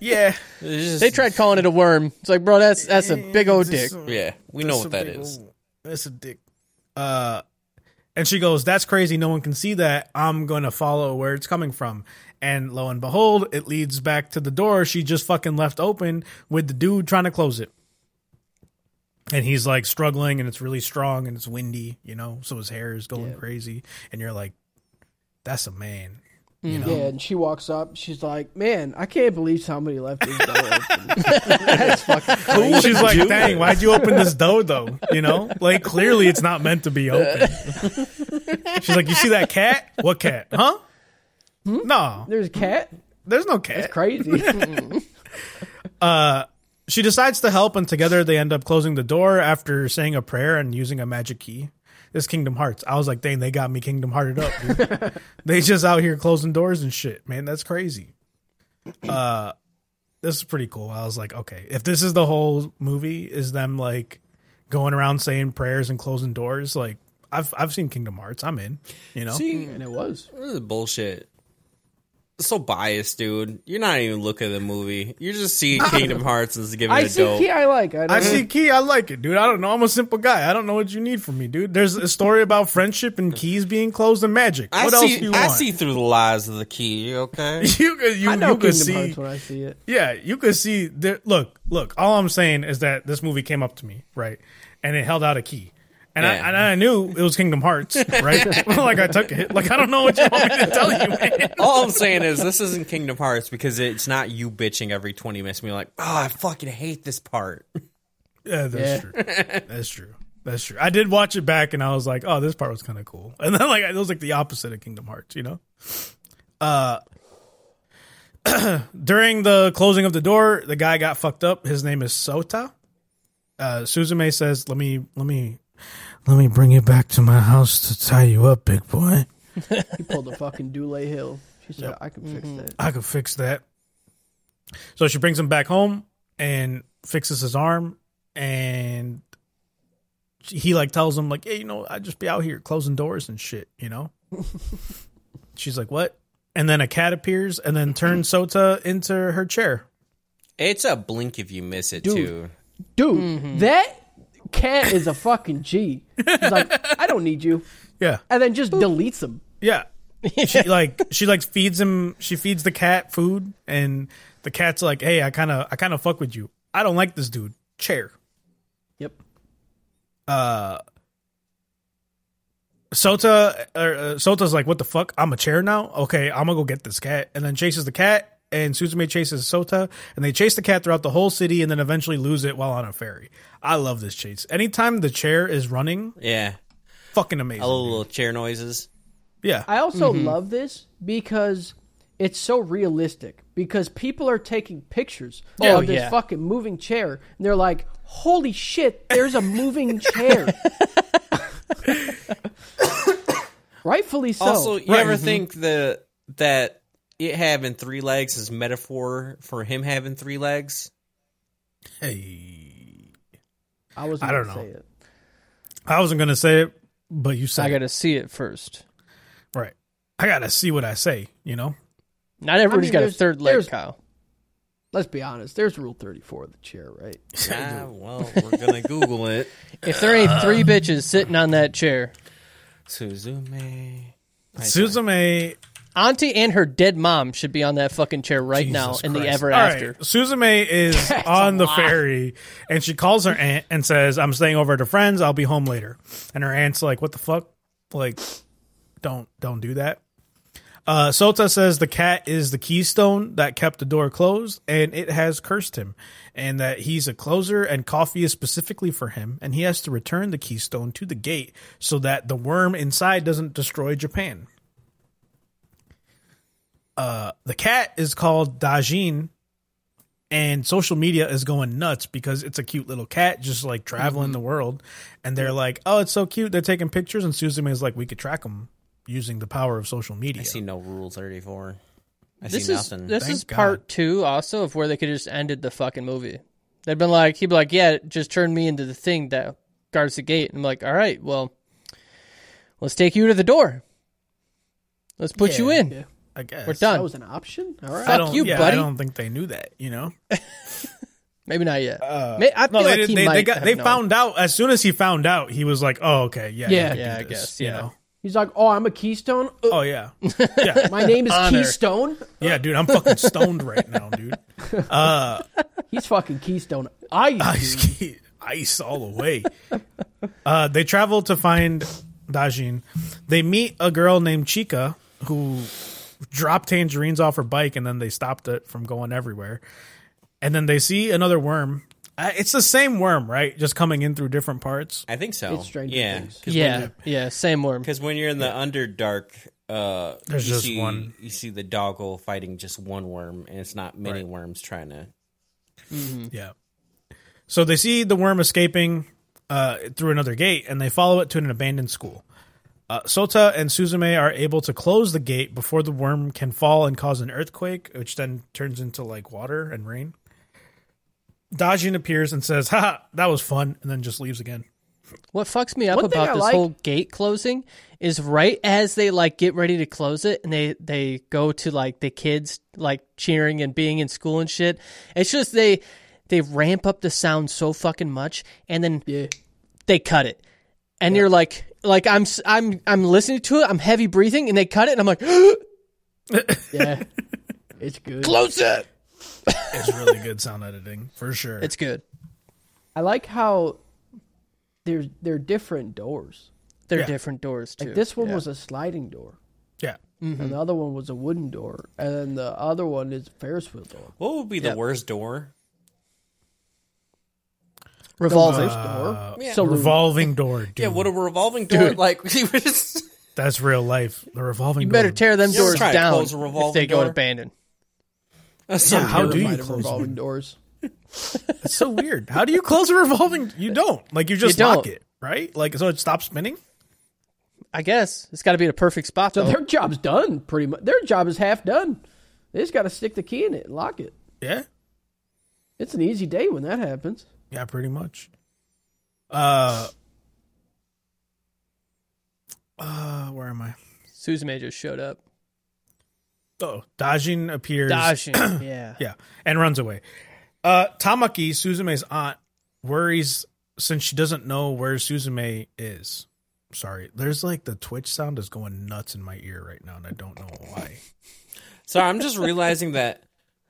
Yeah, they tried calling it a worm. It's like, bro, that's a big old dick. Yeah, we know what that is. That's a dick. And she goes, "That's crazy. No one can see that. I'm gonna follow where it's coming from." And lo and behold, it leads back to the door she just fucking left open with the dude trying to close it. And he's like struggling, and it's really strong, and it's windy, you know. So his hair is going crazy, and you're like, "That's a man." You know? Yeah, and she walks up. She's like, "Man, I can't believe somebody left this door open." That's fucking crazy. She's like, "Dang, why'd you open this door, though? You know, like clearly it's not meant to be open." She's like, "You see that cat? What cat? Huh? No, there's a cat. There's no cat. That's crazy." She decides to help, and together they end up closing the door after saying a prayer and using a magic key. This Kingdom Hearts. I was like, dang, they got me Kingdom Hearted up, dude. They just out here closing doors and shit, man. That's crazy. This is pretty cool. I was like, okay, if this is the whole movie, is them like going around saying prayers and closing doors? Like, I've seen Kingdom Hearts. I'm in, you know. See, and it was bullshit. It's so biased, dude. You're not even looking at the movie. You're just seeing Kingdom Hearts and giving it a dope. I see key. I like it, dude. I don't know. I'm a simple guy. I don't know what you need from me, dude. There's a story about friendship and keys being closed and magic. What else do you want? I see through the lies of the key. Okay, you I know you Kingdom see, Hearts when I see it. Yeah, you could see. There, look. All I'm saying is that this movie came up to me, right, and it held out a key. And I knew it was Kingdom Hearts, right? Like, I took it. Like, I don't know what you want me to tell you, man. All I'm saying is this isn't Kingdom Hearts because it's not you bitching every 20 minutes and being like, oh, I fucking hate this part. Yeah, that's true. That's true. I did watch it back, and I was like, oh, this part was kind of cool. And then, like, it was, like, the opposite of Kingdom Hearts, you know? During the closing of the door, the guy got fucked up. His name is Sota. Suzume says, "Let me bring you back to my house to tie you up, big boy." He pulled a fucking Dooley Hill. She said, yep. "I can fix that. I can fix that." So she brings him back home and fixes his arm, and he tells him "Hey, I just be out here closing doors and shit, She's like, "What?" And then a cat appears and then turns Sota into her chair. It's a blink if you miss it, too. Dude, that cat is a fucking G. She's like, "I don't need you." Yeah. And then just deletes him. Yeah. She feeds him. She feeds the cat food, and the cat's like, "Hey, I kind of fuck with you. I don't like this dude. Chair." Yep. Sota's like, "What the fuck? I'm a chair now? Okay, I'm gonna go get this cat." And then chases the cat, and Suzume chases Sota, and they chase the cat throughout the whole city, and then eventually lose it while on a ferry. I love this chase. Anytime the chair is running, yeah, fucking amazing. All little chair noises. Yeah, I also love this because it's so realistic. Because people are taking pictures of this fucking moving chair, and they're like, "Holy shit, there's a moving chair." Rightfully so. Also, you ever think that it having three legs is metaphor for him having three legs? Hey, I wasn't gonna say it, but you said it. I gotta see it first. Right. I got to see what I say, Not everybody's got a third leg, Kyle. Let's be honest. There's Rule 34 of the chair, right? Yeah, well, we're going to Google it. If there ain't three bitches sitting on that chair. Suzume. Auntie and her dead mom should be on that fucking chair right Jesus now Christ. And the ever after. Right. Suzume is on the ferry, and she calls her aunt and says, "I'm staying over at her friend's. I'll be home later." And her aunt's like, "What the fuck? Don't do that." Sota says the cat is the keystone that kept the door closed, and it has cursed him, and that he's a closer, and coffee is specifically for him, and he has to return the keystone to the gate so that the worm inside doesn't destroy Japan. The cat is called Dajin, and social media is going nuts because it's a cute little cat just traveling the world, and they're like, "Oh, it's so cute." They're taking pictures, and Suzume is like, "We could track him using the power of social media." I see no Rule 34. I see nothing. This is part 2 also of where they could have just ended the fucking movie. They'd been like, he'd be like, "Yeah, just turn me into the thing that guards the gate." And I'm like, "All right, well, let's take you to the door. Let's put you in. Yeah, I guess. We're done." That was an option? All right. Fuck you, buddy. I don't think they knew that, Maybe not yet. They found out. As soon as he found out, he was like, "Oh, okay. Yeah, I guess. You know? He's like, "Oh, I'm a keystone? Oh, yeah. My name is Keystone?" Yeah, dude, I'm fucking stoned right now, dude. He's fucking Keystone. Ice all the way. They travel to find Dajin. They meet a girl named Chika who dropped tangerines off her bike, and then they stopped it from going everywhere. And then they see another worm. It's the same worm, right? Just coming in through different parts. I think so. It's strange. Yeah. Same worm. Because when you're in the Underdark, there's just one. You see the doggo fighting just one worm, and it's not many worms trying to. Mm-hmm. Yeah. So they see the worm escaping through another gate, and they follow it to an abandoned school. Sota and Suzume are able to close the gate before the worm can fall and cause an earthquake, which then turns into water and rain. Dajin appears and says, "Ha, that was fun," and then just leaves again. What fucks me up about this whole gate closing is right as they get ready to close it, and they go to the kids cheering and being in school and shit. It's just they ramp up the sound so fucking much, and then they cut it, and you're like I'm listening to it, I'm heavy breathing, and they cut it, and I'm like, yeah, it's good. Close it. It's really good sound editing, for sure. It's good. I like how they're different doors. They're different doors, too. This one was a sliding door. Yeah. Mm-hmm. And the other one was a wooden door. And then the other one is a Ferris wheel door. What would be the worst door? Revolving door. Yeah. So revolving door, dude. Yeah, what a revolving door. That's real life. The revolving door. You better tear them doors down if they go abandoned. That's so how do you close revolving doors? It's so weird. How do you close a revolving? You don't. Like, you just lock it, right? Like, so it stops spinning? I guess. It's got to be in a perfect spot, though. So their job's done, pretty much. Their job is half done. They just got to stick the key in it and lock it. Yeah. It's an easy day when that happens. Yeah, pretty much. Where am I? Suzume just showed up. Oh, Dajin appears. Dajin, yeah. Yeah, and runs away. Tamaki, Suzume's aunt, worries since she doesn't know where Suzume is. Sorry, there's like the Twitch sound is going nuts in my ear right now, and I don't know why. Sorry, I'm just realizing that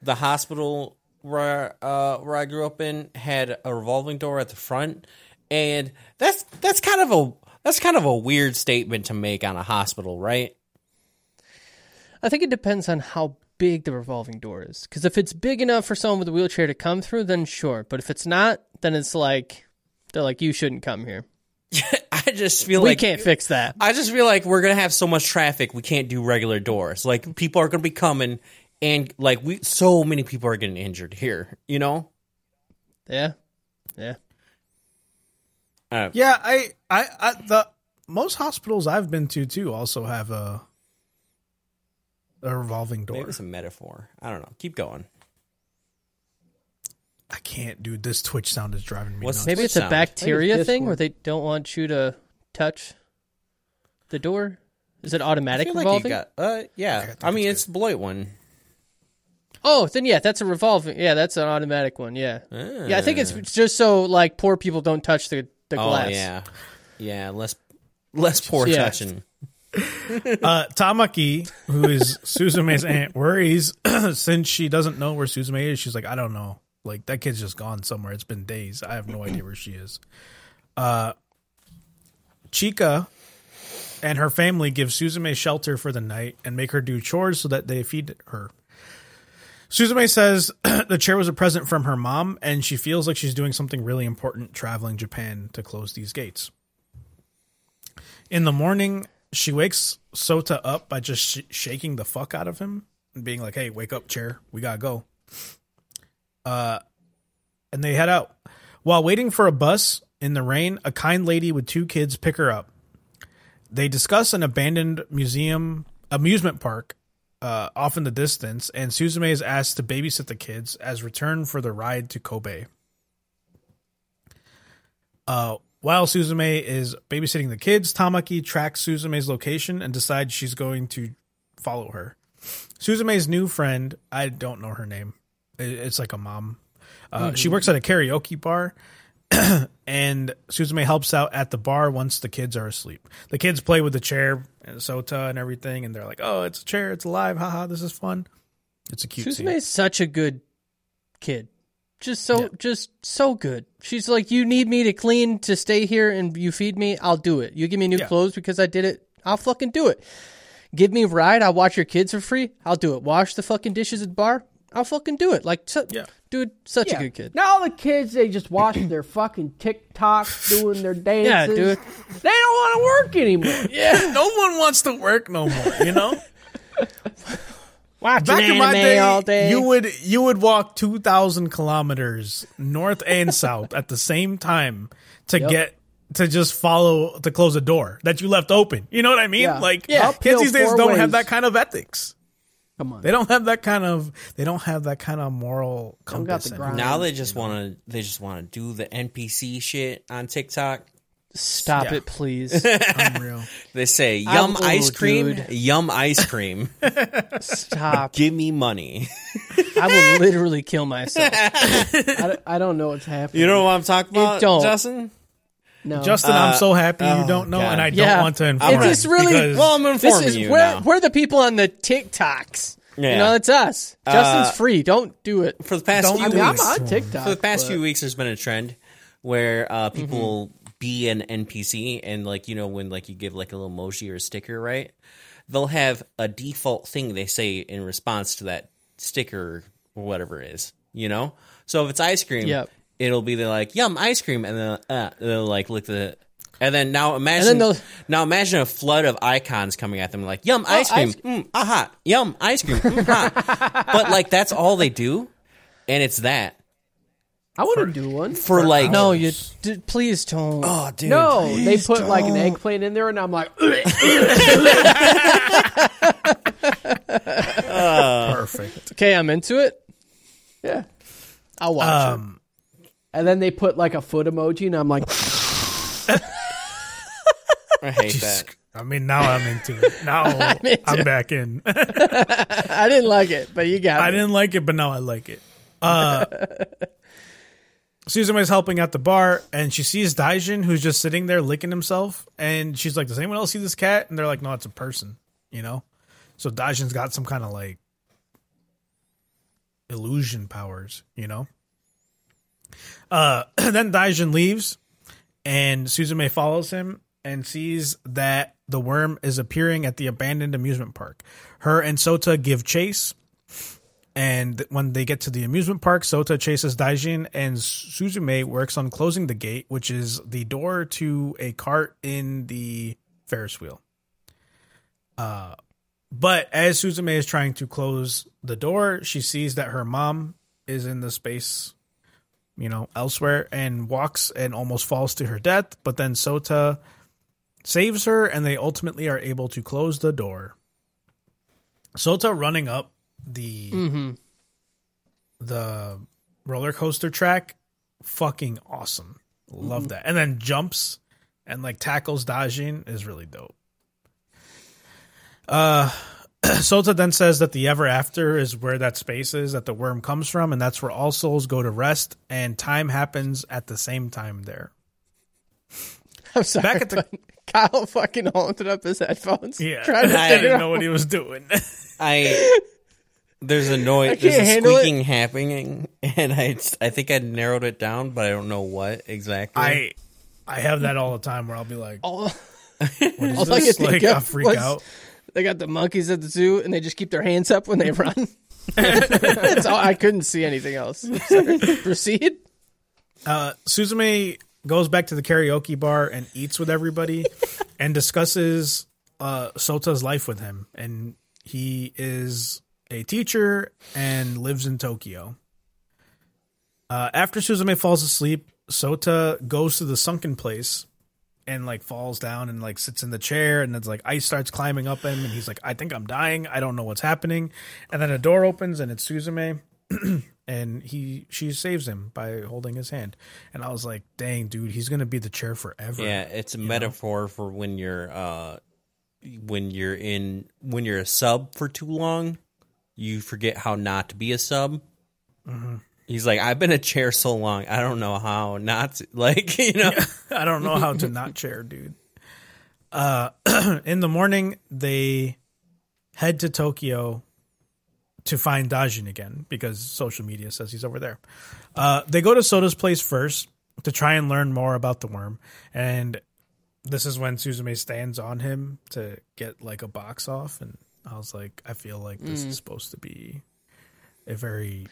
the hospital where I grew up in had a revolving door at the front, and that's kind of a weird statement to make on a hospital, right? I think it depends on how big the revolving door is. Because if it's big enough for someone with a wheelchair to come through, then sure. But if it's not, then it's like, they're like, you shouldn't come here. I just feel we can't fix that. I just feel like we're going to have so much traffic, we can't do regular doors. Like, people are going to be coming, and like, so many people are getting injured here, you know? Yeah. Yeah. Yeah, the most hospitals I've been to, too, also have a revolving door. Maybe it's a metaphor. I don't know. Keep going. I can't, dude. This Twitch sound is driving me nuts. Maybe it's a bacteria thing where they don't want you to touch the door. Is it automatic revolving? Yeah. I mean, it's the Beloit one. Oh, then yeah, that's a revolving. Yeah, that's an automatic one. Yeah. Yeah, I think it's just so like poor people don't touch the glass. Oh, yeah. Yeah, less poor touching. Tamaki, who is Suzume's aunt, worries since she doesn't know where Suzume is. She's like, I don't know. Like, that kid's just gone somewhere. It's been days. I have no idea where she is. Chika and her family give Suzume shelter for the night and make her do chores so that they feed her. Suzume says the chair was a present from her mom, and she feels like she's doing something really important traveling Japan to close these gates. In the morning, she wakes Sota up by just shaking the fuck out of him and being like, hey, wake up, chair. We got to go. And they head out. While waiting for a bus in the rain, a kind lady with two kids pick her up. They discuss an abandoned amusement park off in the distance, and Suzume is asked to babysit the kids as return for the ride to Kobe. While Suzume is babysitting the kids, Tamaki tracks Suzume's location and decides she's going to follow her. Suzume's new friend, I don't know her name. It's like a mom. She works at a karaoke bar, and Suzume helps out at the bar once the kids are asleep. The kids play with the chair and Sota and everything, and they're like, oh, it's a chair, it's alive, haha, this is fun. It's a cute Suzume scene. Is such a good kid. Just so good. She's like, you need me to clean, to stay here, and you feed me, I'll do it. You give me new clothes because I did it, I'll fucking do it. Give me a ride, I'll watch your kids for free, I'll do it. Wash the fucking dishes at the bar, I'll fucking do it. Like, dude, such a good kid. Now all the kids, they just watch their fucking TikToks doing their dances. Yeah, dude. They don't want to work anymore. Yeah, no one wants to work no more, you know? Watch back in my day, all day, you would walk 2,000 kilometers north and south at the same time to get to just follow, to close a door that you left open. You know what I mean? Yeah. Like, kids these days don't have that kind of ethics. Come on. They don't have that kind of moral compass. Now they just want to do the NPC shit on TikTok. Stop it, please. Unreal. They say, yum ice cream, dude. Yum ice cream. Stop. Give me money. I will literally kill myself. I don't know what's happening. You know what I'm talking about, Justin? No. Justin, I'm so happy you don't know, God. And I don't want to inform you. It's really, well, I'm informing you now. We're the people on the TikToks. Yeah. You know, it's us. Justin's free. Don't do it. For the past few weeks, I'm on TikTok. For the past few weeks, there's been a trend where people be an NPC, and like, you know, when like you give like a little emoji or a sticker, right? They'll have a default thing they say in response to that sticker or whatever it is, you know? So if it's ice cream, it'll be like, yum, ice cream, and then they'll like lick the And then now imagine a flood of icons coming at them like, yum, ice cream, hot, yum, ice cream, hot. But like that's all they do, and it's that. I want to do one for like no, you please don't. Oh, dude, no, they put don't. Like an eggplant in there, and I'm like, perfect. Okay, I'm into it. Yeah, I'll watch it. And then they put like a foot emoji, and I'm like, I hate that. I mean, now I'm into it. Now I'm back in. I didn't like it, but you got it. I didn't like it, but now I like it. Suzume's helping at the bar, and she sees Daijin, who's just sitting there licking himself, and she's like, does anyone else see this cat? And they're like, no, it's a person, you know? So Daijin's got some kind of, like, illusion powers, you know? Then Daijin leaves, and Suzume follows him and sees that the worm is appearing at the abandoned amusement park. Her and Sota give chase. And when they get to the amusement park, Sota chases Daijin, and Suzume works on closing the gate, which is the door to a cart in the Ferris wheel. But as Suzume is trying to close the door, she sees that her mom is in the space, you know, elsewhere, and walks and almost falls to her death. But then Sota saves her, and they ultimately are able to close the door. Sota running up the roller coaster track, fucking awesome. Love that. And then jumps and like tackles Daijin is really dope. Sota then says that the ever after is where that space is that the worm comes from, and that's where all souls go to rest, and time happens at the same time there. I'm sorry. Back at the Kyle fucking haunted up his headphones. Yeah, I didn't know what he was doing. There's a noise, there's a squeaking happening, and I think I narrowed it down, but I don't know what exactly. I have that all the time where I'll be like, I freak out. They got the monkeys at the zoo, and they just keep their hands up when they run. That's all. I couldn't see anything else. Sorry. Proceed. Suzume goes back to the karaoke bar and eats with everybody, and discusses Sota's life with him, and he is a teacher and lives in Tokyo. After Suzume falls asleep, Sota goes to the sunken place and like falls down and like sits in the chair, and it's like ice starts climbing up him, and he's like, I think I'm dying. I don't know what's happening. And then a door opens, and it's Suzume, and she saves him by holding his hand. And I was like, dang, dude, he's going to be the chair forever. Yeah. It's a metaphor for when you're a sub for too long. You forget how not to be a sub. Mm-hmm. He's like, I've been a chair so long. I don't know how not to, like, you know. Yeah, I don't know how to not chair, dude. In the morning, they head to Tokyo to find Daijin again because social media says he's over there. They go to Sota's place first to try and learn more about the worm. And this is when Suzume stands on him to get, like, a box off, and I was like, I feel like this is supposed to be a very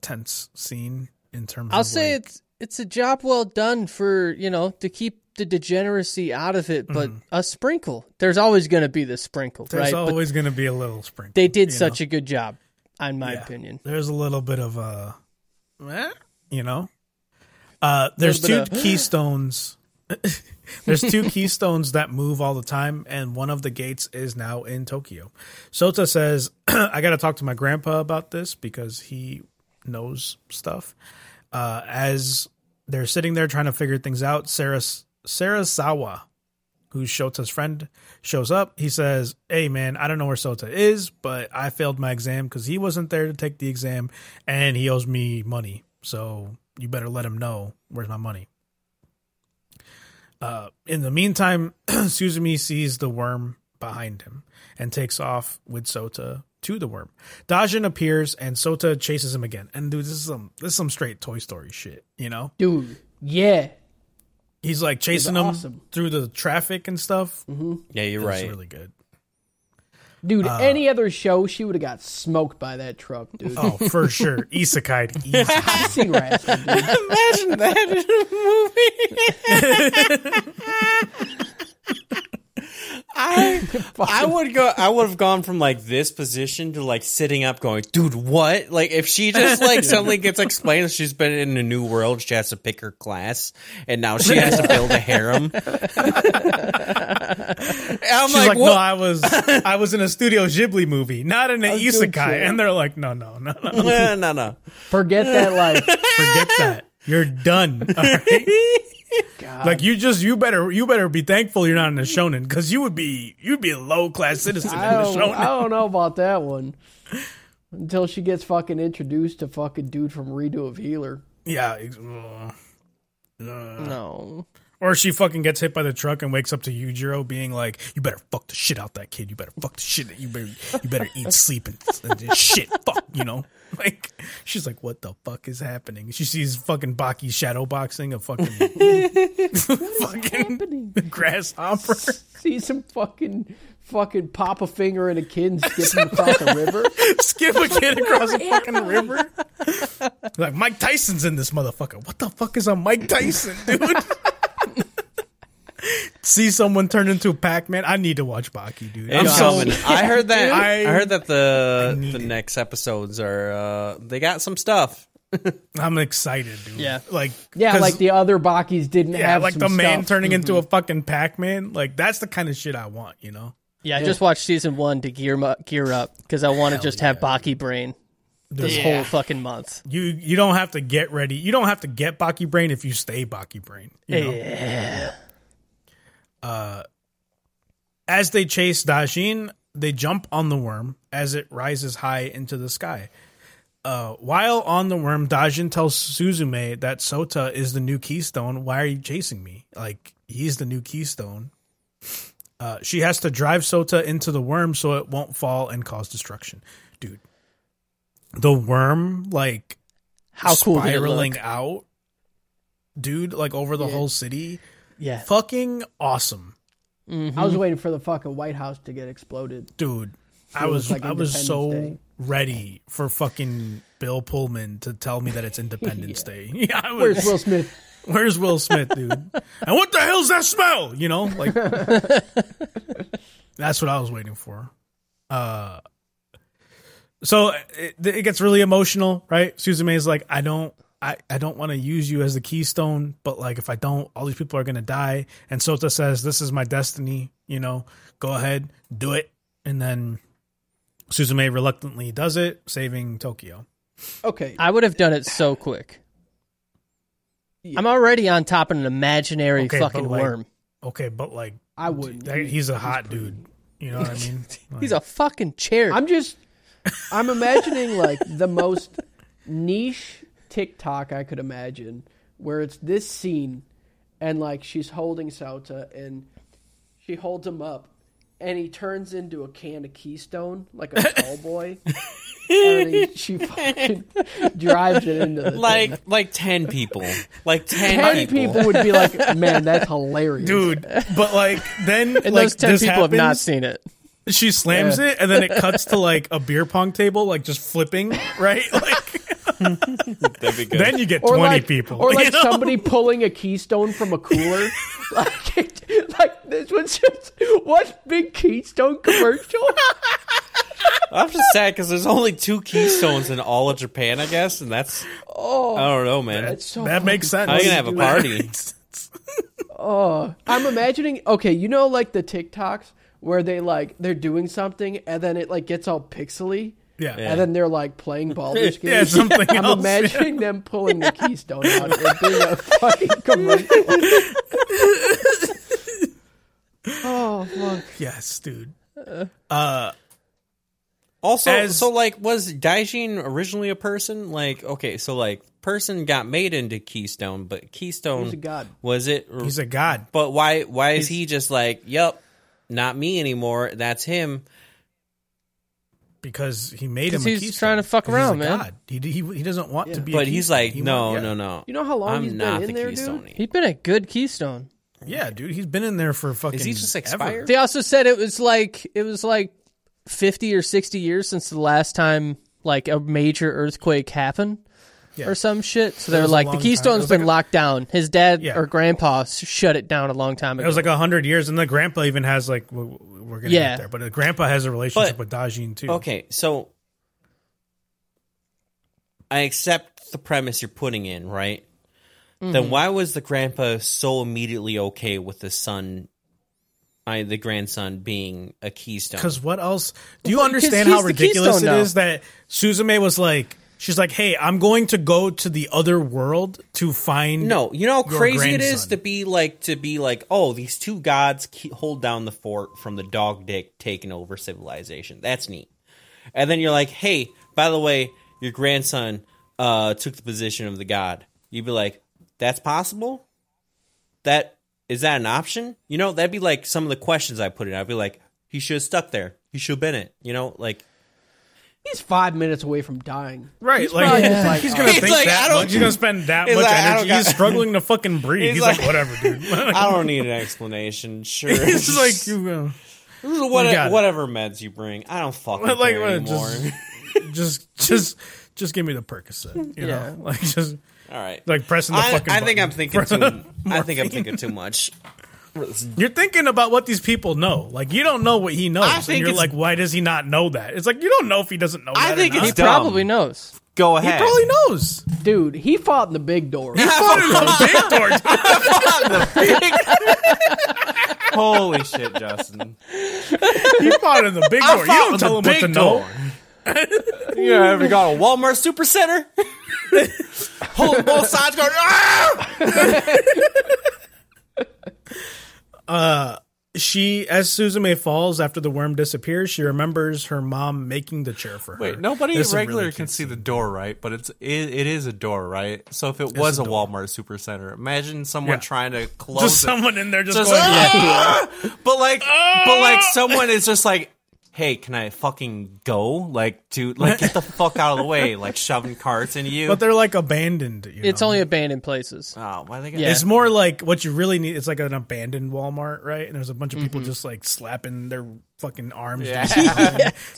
tense scene in terms of... I'll say it's a job well done for, you know, to keep the degeneracy out of it, but a sprinkle. There's always going to be the sprinkle, right? There's always going to be a little sprinkle. They did such a good job, in my opinion. There's a little bit of a... you know? There's two keystones... There's two keystones that move all the time, and one of the gates is now in Tokyo. Sota says, I got to talk to my grandpa about this because he knows stuff. As they're sitting there trying to figure things out, Sarasawa, who's Shota's friend, shows up. He says, hey, man, I don't know where Sota is, but I failed my exam because he wasn't there to take the exam, and he owes me money. So you better let him know. Where's my money? In the meantime, Suzume sees the worm behind him and takes off with Sota to the worm. Daijin appears, and Sota chases him again. And dude, this is some straight Toy Story shit, you know? Dude, yeah. He's like chasing him through the traffic and stuff. Mm-hmm. Yeah, you're right. It's really good. Dude, any other show, she would have got smoked by that truck, dude. Oh, for sure. Isekai'd. I've seen Rascal, dude. Imagine that in a movie. fucking... I would have gone from like this position to like sitting up going, dude, what? Like if she just like suddenly gets explained, she's been in a new world, she has to pick her class, and now she has to build a harem. I'm she's like what? No, I was in a Studio Ghibli movie, not in an isekai. And they're like, no. No. Forget that life. Forget that. You're done. All right? God. Like you better be thankful you're not in a shonen, because you'd be a low class citizen in the shonen. I don't know about that one. Until she gets fucking introduced to fucking dude from Redo of Healer. Yeah. No. Or she fucking gets hit by the truck and wakes up to Yujiro being like, "You better fuck the shit out that kid. You better fuck the shit. You better eat, sleep, and shit. Fuck, you know." Like she's like, "What the fuck is happening?" She sees fucking Baki shadow boxing a fucking fucking grasshopper. See some fucking pop a finger and a kid and skipping across a river. Skip a kid across a fucking river. Like Mike Tyson's in this motherfucker. What the fuck is a Mike Tyson, dude? See someone turn into a Pac-Man. I need to watch Baki, dude. I heard that the next episodes are they got some stuff. I'm excited, dude. Yeah, like the other Bakis didn't have like some the man stuff. Turning into a fucking Pac-Man. Like that's the kind of shit I want, you know. Yeah, I just watched season 1 to gear up because I want to just have Baki brain. This whole fucking month. You don't have to get ready. You don't have to get Baki brain if you stay Baki brain. You know? Yeah. As they chase Dajin, they jump on the worm as it rises high into the sky. While on the worm, Dajin tells Suzume that Sota is the new Keystone. Why are you chasing me? Like, he's the new Keystone. She has to drive Sota into the worm so it won't fall and cause destruction. Dude, the worm, like, how cool spiraling out, dude, like, over the whole city. Yeah. Fucking awesome. Mm-hmm. I was waiting for the fucking White House to get exploded. Dude, I was so ready for fucking Bill Pullman to tell me that it's Independence Day. Yeah, where's Will Smith? Where's Will Smith, dude? And what the hell's that smell? You know, like that's what I was waiting for. So it gets really emotional, right? Suzume's like, I don't want to use you as the Keystone, but like if I don't, all these people are going to die. And Sota says, this is my destiny, you know, go ahead, do it. And then Suzume reluctantly does it, saving Tokyo. Okay. I would have done it so quick. Yeah. I'm already on top of an imaginary fucking worm. Okay, but like I wouldn't. He's a hot dude. You know what I mean? Like, he's a fucking chair. I'm imagining like the most niche TikTok I could imagine where it's this scene and like she's holding Sota and she holds him up and he turns into a can of Keystone like a tall boy and she fucking drives it into the thing. Like 10 people. Like 10 people would be like, man, that's hilarious. Dude, but like then and like, those 10 people happens. Have not seen it. She slams it and then it cuts to like a beer pong table like just flipping, right? Like that'd be good. Then you get 20 people. Or like somebody pulling a Keystone from a cooler. like this was just one big Keystone commercial. I'm just sad because there's only 2 Keystones in all of Japan, I guess. And that's, I don't know, man. That makes sense. I'm going to have a party. Oh, I'm imagining, okay, you know like the TikToks where they like, they're doing something and then it like gets all pixely. Yeah. And then they're like playing Baldur's Gate. Yeah, something I'm else, imagining them pulling the Keystone out and being a fucking commercial. Oh, fuck. Yes, dude. So like, was Daijin originally a person? Like, okay, so like, person got made into Keystone, but Keystone was a god. Was it? He's a god. But why is he just like, yep, not me anymore, that's him? Because he made him. He's trying to fuck around, man. God. He doesn't want to be. But he's like, no. You know how long he's been in there, dude? He's been a good Keystone. Yeah, dude, he's been in there for fucking. Is he just expired? Ever. They also said it was like 50 or 60 years since the last time like a major earthquake happened. or some shit. So they're like, the Keystone's been locked down. His dad or grandpa shut it down a long time ago. It was like 100 years, and the grandpa even has like, we're going to get there. But the grandpa has a relationship with Dajin too. Okay, so I accept the premise you're putting in, right? Mm-hmm. Then why was the grandpa so immediately okay with the son, the grandson being a Keystone? Because what else? Do you understand how ridiculous it is that Suzume was like, she's like, hey, I'm going to go to the other world to find. No, you know how crazy grandson. It is to be like, oh, these two gods hold down the fort from the dog dick taking over civilization. That's neat. And then you're like, hey, by the way, your grandson took the position of the god. You'd be like, that's possible? Is that an option? You know, that'd be like some of the questions I put in. I'd be like, he should have stuck there. He should have been it. You know, like. He's 5 minutes away from dying. Right. He's like, he's going to think like, that much. He's going to spend that much energy. He's struggling to fucking breathe. He's like, whatever, dude. I don't need an explanation. Sure. He's like, whatever meds you bring. I don't fucking care anymore. Just give me the Percocet. You know? Like, just. All right. Like pressing the fucking button. I think I'm thinking too much. You're thinking about what these people know. Like, you don't know what he knows. And you're like, why does he not know that? It's like, you don't know if he doesn't know that. I think he probably knows. Go ahead. He probably knows. Dude, he fought in the big door. He fought in the big door. Holy shit, Justin. He fought in the big door. You don't tell him what to know. You ever got a Walmart Supercenter? Holding both sides going, she, as Suzume falls after the worm disappears, she remembers her mom making the chair for her. Wait, nobody regular really can see the door, right? But it is a door, right? So if it was a Walmart Supercenter, imagine someone trying to close just it. Someone in there just going, but someone is just like, hey, can I fucking go? Like, dude, like, get the fuck out of the way. Like, shoving carts into you. But they're, like, abandoned. It's only abandoned places. Oh, why are they It's more like what you really need. It's like an abandoned Walmart, right? And there's a bunch of people just, like, slapping their fucking arms. Yeah.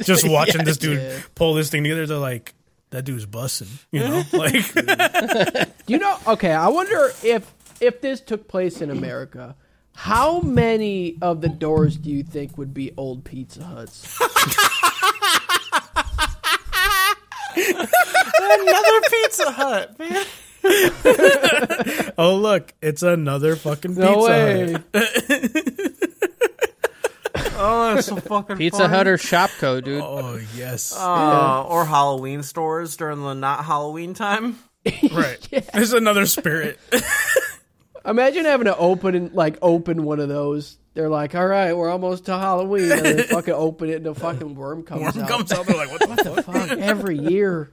Just watching this dude pull this thing together. They're like, that dude's busting, you know? Like, you know, okay, I wonder if this took place in America. How many of the doors do you think would be old Pizza Huts? Another Pizza Hut, man. Oh, look. It's another fucking Pizza Hut. Oh, that's so fucking Pizza Hut or Shopko, dude. Oh, yes. Or Halloween stores during the not Halloween time. Right. This is another spirit. Imagine having to open one of those. They're like, all right, we're almost to Halloween. And they fucking open it and the fucking worm comes out. They're like, what the fuck? Every year.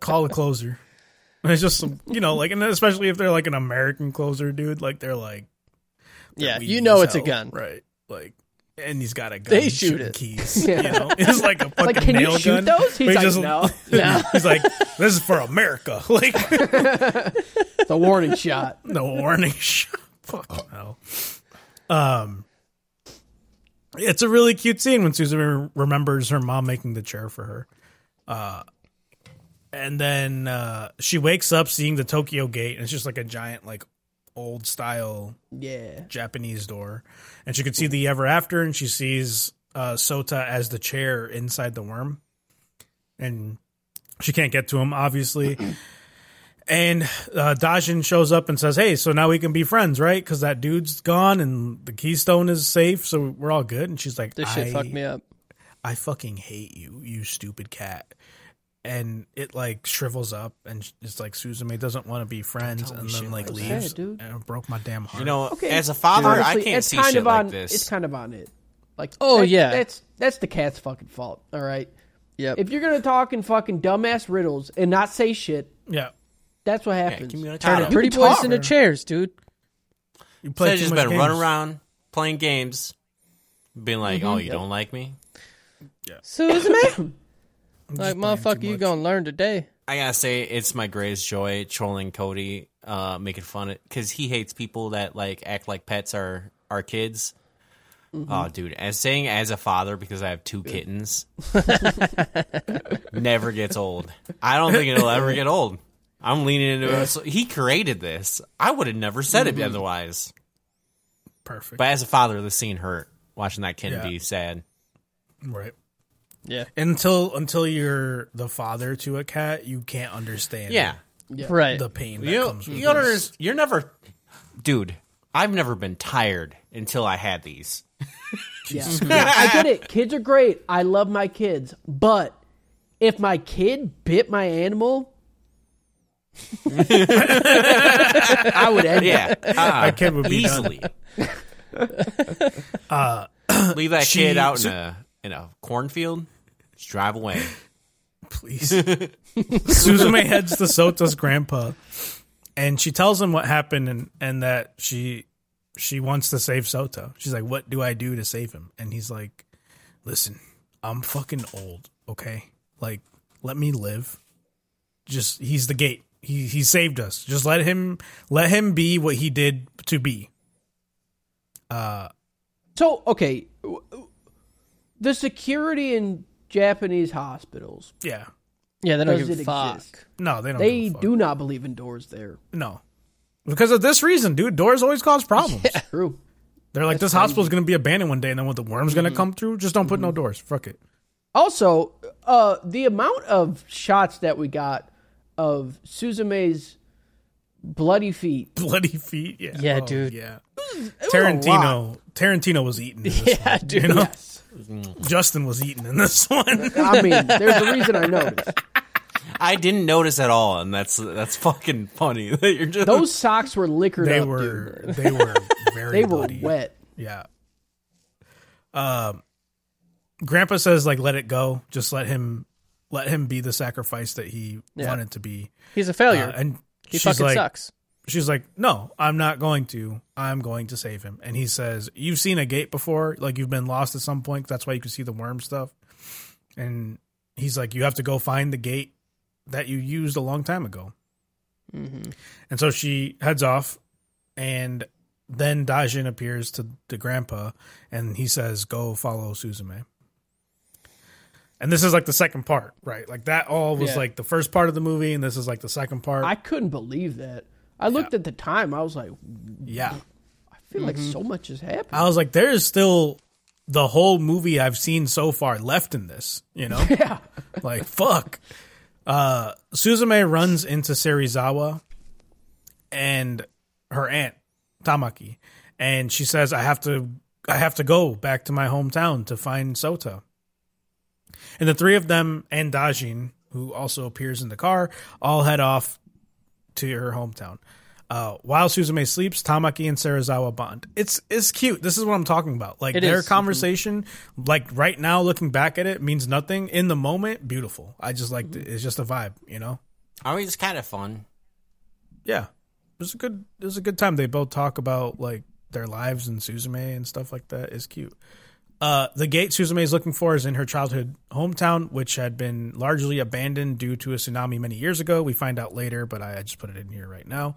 Call a closer. And it's just some, you know, like, and especially if they're like an American closer, dude, like they're like. They're you know it's a gun. Right. Like, and he's got a gun. They shoot it. Keys. Yeah. You know? It's like a fucking can nail you shoot gun. Those? He's like, just, no. He's like, this is for America. Like, it's a warning shot. The warning shot. Fuck hell. It's a really cute scene when Susan remembers her mom making the chair for her. And then she wakes up seeing the Tokyo Gate, and it's just like a giant, like, old style Japanese door, and she could see the ever after, and she sees Sota as the chair inside the worm, and she can't get to him obviously. And Dajin shows up and says, hey, so now we can be friends, right? Because that dude's gone and the Keystone is safe, so we're all good. And she's like, this shit fucked me up. I fucking hate you stupid cat. And it, like, shrivels up, and it's like, Suzume doesn't want to be friends, and then, like, leaves. Hey, dude. And it broke my damn heart. You know, as a father, honestly, I can't see shit like this. It's kind of on it. Like, That's the cat's fucking fault, all right? Yep. If you're going to talk in fucking dumbass riddles and not say shit, that's what happens. Turn pretty boys into chairs, dude. You play just better run around playing games, being like, oh, you don't like me? Yeah. Suzume? Like, motherfucker, you gonna learn today. I gotta say, it's my greatest joy trolling Cody, making fun of, because he hates people that, like, act like pets are kids. Mm-hmm. Oh, dude, as saying as a father because I have two kittens never gets old. I don't think it'll ever get old. I'm leaning into it. So he created this. I would have never said it otherwise. Perfect. But as a father, the scene hurt. Watching that kid be sad. Right. Yeah. Until you're the father to a cat, you can't understand right. the pain that comes with this. You're never... Dude, I've never been tired until I had these. Yeah, I get it. Kids are great. I love my kids. But if my kid bit my animal... I would end it. My kid would be easily done. Leave that kid out in a cornfield. Just drive away, please. Suzume heads to Sota's grandpa, and she tells him what happened and that she wants to save Sota. She's like, "What do I do to save him?" And he's like, "Listen, I'm fucking old. Okay, like let me live. Just he's the gate. He saved us. Just let him be what he did to be." So, okay, the security in Japanese hospitals. Yeah. Yeah, they don't give a fuck. Exist? No, they don't give a fuck. They do not believe in doors there. No. Because of this reason, dude, doors always cause problems. Yeah, true. They're like, this hospital's going to be abandoned one day, and then what, the worm's going to come through? Just don't put no doors. Fuck it. Also, the amount of shots that we got of Suzume's bloody feet. Bloody feet, yeah. Yeah, oh, dude. Yeah. It was Tarantino was eating in this one. Dude. You know? Yes. Justin was eating in this one. I mean, there's a reason I noticed. I didn't notice at all, and that's fucking funny. Those socks were liquored up, dude. They were very bloody. They were wet. Yeah. Grandpa says, like, let it go. Just let him be the sacrifice that he wanted to be. He's a failure. And he fucking sucks. She's like, no, I'm not going to. I'm going to save him. And he says, you've seen a gate before. Like, you've been lost at some point. That's why you can see the worm stuff. And he's like, you have to go find the gate that you used a long time ago. Mm-hmm. And so she heads off. And then Daijin appears to the grandpa. And he says, go follow Suzume. And this is like the second part, right? Like, that all was like the first part of the movie. And this is like the second part. I couldn't believe that. I looked at the time. I was like, I feel like so much has happened. I was like, there is still the whole movie I've seen so far left in this, you know? Yeah. Like, fuck. Suzume runs into Serizawa and her aunt, Tamaki. And she says, I have to go back to my hometown to find Sota. And the three of them and Daijin, who also appears in the car, all head off to her hometown. While Suzume sleeps, Tamaki and Serizawa bond. It's cute. This is what I'm talking about. Like, their conversation, like, right now, looking back at it, means nothing. In the moment, beautiful. I just liked it. It's just a vibe, you know? I mean, it's kind of fun. Yeah. It was a good time. They both talk about, like, their lives and Suzume and stuff like that. It's cute. The gate Suzume is looking for is in her childhood hometown, which had been largely abandoned due to a tsunami many years ago. We find out later, but I just put it in here right now.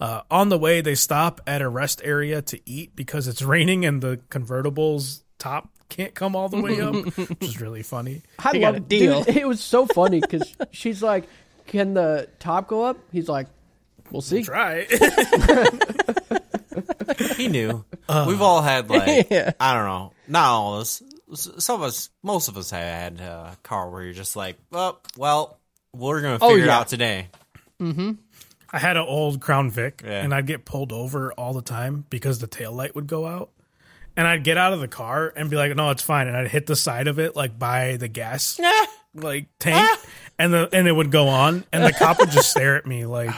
On the way, they stop at a rest area to eat because it's raining and the convertible's top can't come all the way up, which is really funny. I love a deal. Dude, it was so funny because she's like, can the top go up? He's like, we'll see. Try. He knew. We've all had, like, I don't know. Not all of us. Some of us, most of us had a car where you're just like, well, we're going to figure it out today. Mm-hmm. I had an old Crown Vic, and I'd get pulled over all the time because the taillight would go out. And I'd get out of the car and be like, no, it's fine. And I'd hit the side of it, like, by the gas like tank, and it would go on. And the cop would just stare at me like...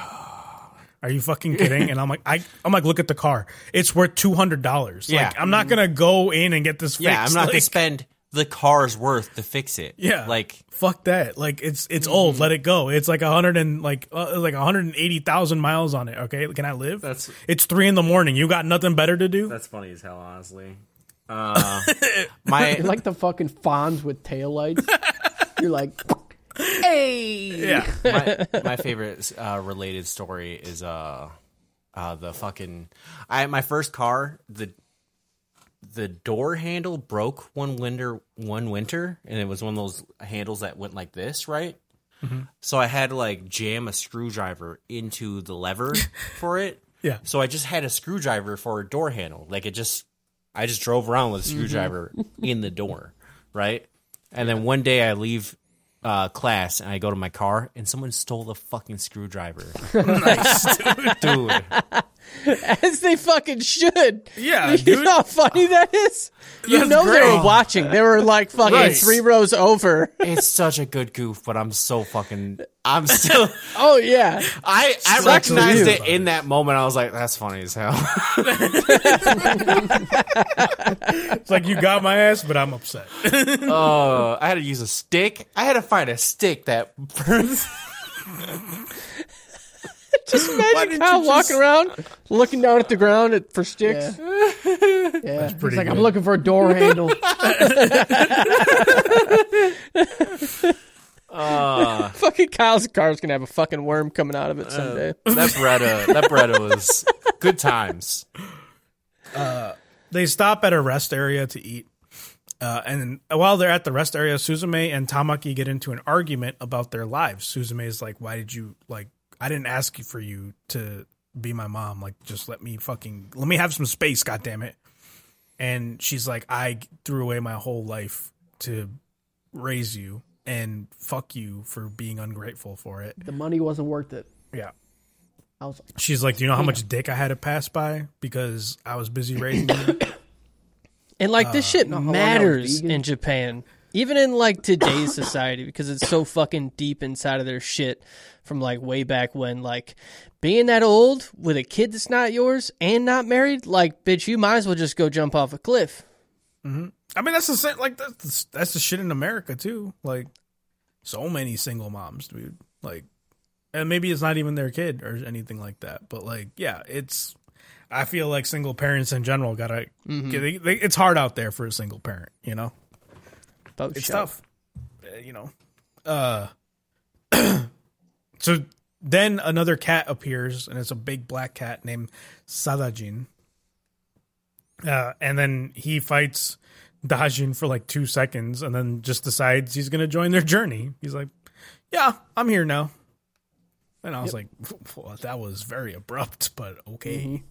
Are you fucking kidding? And I'm like, I'm like, look at the car. It's worth $200. Yeah. Like, I'm not going to go in and get this fixed. Yeah, I'm not going to spend the car's worth to fix it. Yeah. Like, fuck that. Like, it's old. Let it go. It's like 180,000 miles on it. Okay. Can I live? It's 3 a.m. You got nothing better to do? That's funny as hell, honestly. You're like the fucking Fonz with taillights. You're like... Hey, yeah. My favorite related story is the fucking. My first car. The the door handle broke one winter, and it was one of those handles that went like this, right? Mm-hmm. So I had to like jam a screwdriver into the lever for it. Yeah. So I just had a screwdriver for a door handle. Like I just drove around with a screwdriver in the door, right? And then one day I leave class and I go to my car and someone stole the fucking screwdriver. Nice, dude. As they fucking should. Yeah, dude. You know how funny that is? You know great. They were watching. They were like fucking three rows over. It's such a good goof, but I'm still. Oh, yeah. I recognized it in that moment. I was like, that's funny as hell. It's like, you got my ass, but I'm upset. Oh, I had to use a stick. I had to find a stick that burns. Just imagine Kyle walking around, looking down at the ground for sticks. Yeah. It's like, good. I'm looking for a door handle. Fucking Kyle's car's going to have a fucking worm coming out of it someday. That Beretta was good times. They stop at a rest area to eat. And while they're at the rest area, Suzume and Tamaki get into an argument about their lives. Suzume is like, why did you, like, I didn't ask for you to be my mom. Like, just let me have some space, goddammit. And she's like, I threw away my whole life to raise you, and fuck you for being ungrateful for it. The money wasn't worth it. Yeah. I was like, she's like, do you know how much dick I had to pass by because I was busy raising you? And like, this shit matters in Japan. Even in, like, today's society, because it's so fucking deep inside of their shit from, like, way back when, like, being that old with a kid that's not yours and not married, like, bitch, you might as well just go jump off a cliff. Mm-hmm. I mean, that's the shit in America, too. Like, so many single moms, dude. Like, and maybe it's not even their kid or anything like that. But, like, yeah, it's, I feel like single parents in general gotta, it's hard out there for a single parent, you know? Both it's tough, you know. So then another cat appears, and it's a big black cat named Sadajin. And then he fights Dajin for like 2 seconds, and then just decides he's going to join their journey. He's like, "Yeah, I'm here now." And I was like, "That was very abrupt, but okay."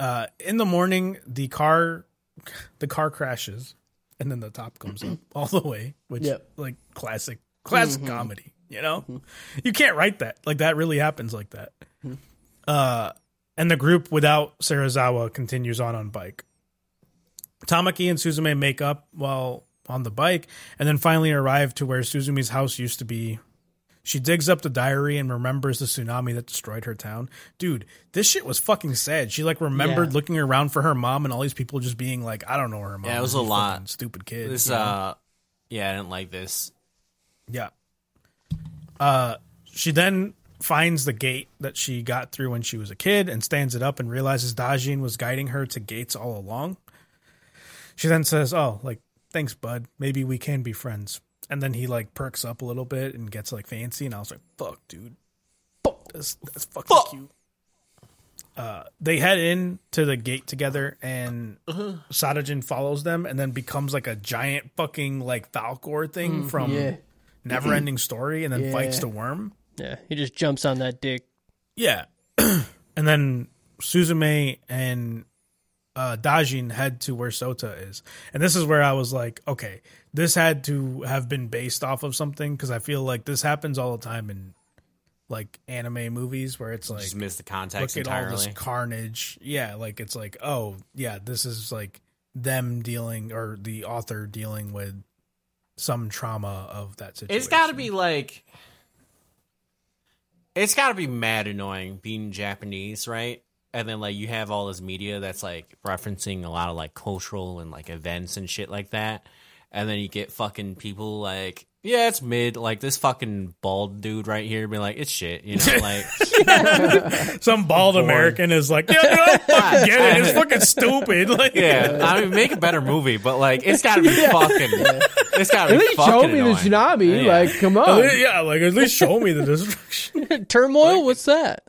Mm-hmm. In the morning, the car crashes. And then the top comes up all the way, which like classic comedy, you know, you can't write that. Like, that really happens like that. Mm-hmm. And the group without Serizawa continues on bike. Tamaki and Suzume make up while on the bike and then finally arrive to where Suzume's house used to be. She digs up the diary and remembers the tsunami that destroyed her town. Dude, this shit was fucking sad. She like remembered looking around for her mom and all these people just being like, I don't know her mom. Yeah, it was a lot. Stupid kid. This, I didn't like this. Yeah. She then finds the gate that she got through when she was a kid and stands it up and realizes Dajin was guiding her to gates all along. She then says, oh, like, thanks, bud. Maybe we can be friends. And then he like perks up a little bit and gets like fancy, and I was like, "Fuck, dude, that's fucking cute." They head in to the gate together, and Sadajin follows them, and then becomes like a giant fucking like Falcor thing from Neverending Story, and then fights the worm. Yeah, he just jumps on that dick. Yeah, and then Suzume and Dajin head to where Sota is, and this is where I was like, okay, this had to have been based off of something, because I feel like this happens all the time in like anime movies where it's like just miss the context look entirely. At all this carnage, like it's like, oh yeah, this is like them dealing or the author dealing with some trauma of that situation. It's got to be like, it's got to be mad annoying being Japanese, right? And then, like, you have all this media that's, like, referencing a lot of, like, cultural and, like, events and shit like that. And then you get fucking people, like, yeah, it's mid. Like, this fucking bald dude right here being like, it's shit. You know, like. Some bald American is like, yeah, no, I fucking get it. It's fucking stupid. Like, yeah, I mean, make a better movie. But, like, it's got to be fucking. It's got to be fucking show me annoying. The tsunami. Yeah. Like, come on. Yeah, like, at least show me the destruction. Turmoil? Like, what's that?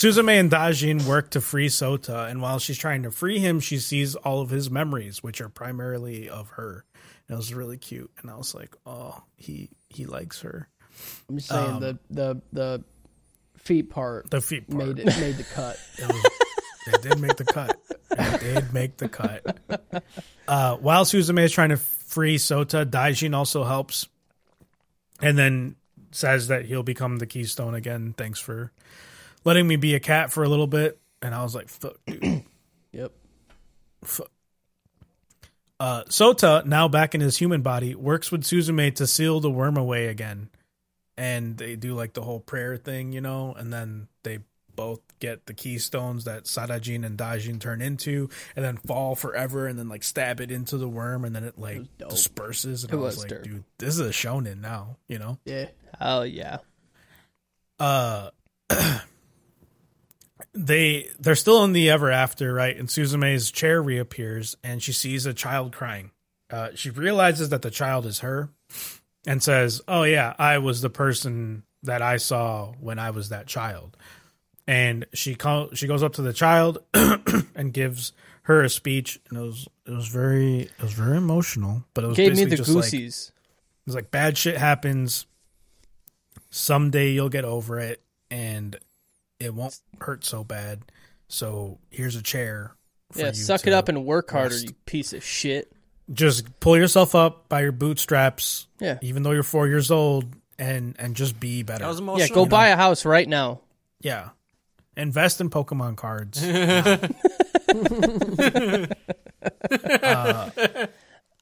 Suzume and Dajin work to free Sota, and while she's trying to free him, she sees all of his memories, which are primarily of her. And it was really cute, and I was like, oh, he likes her. I'm just saying the feet part. The feet part made the cut. They did make the cut. They did make the cut. While Suzume is trying to free Sota, Daijin also helps, and then says that he'll become the Keystone again. Thanks for letting me be a cat for a little bit. And I was like, fuck, dude. Yep. Fuck. Sota, now back in his human body, works with Suzume to seal the worm away again. And they do like the whole prayer thing, you know, and then they both get the keystones that Sarajin and Dajin turn into, and then fall forever, and then like stab it into the worm, and then it like disperses. And I was like, dude, this is a shonen now, you know? Yeah. Oh yeah. They're still in the ever after, right? And Suzume's chair reappears, and she sees a child crying. She realizes that the child is her, and says, "Oh yeah, I was the person that I saw when I was that child." And she goes up to the child and gives her a speech, and it was very emotional. But it was gave me the goosies. Like, it was like bad shit happens. Someday you'll get over it, and it won't hurt so bad. So here's a chair. For you suck it up and work harder, you piece of shit. Just pull yourself up by your bootstraps. Yeah, even though you're 4 years old, and just be better. That was emotional. Yeah, go buy a house right now. Yeah, invest in Pokemon cards.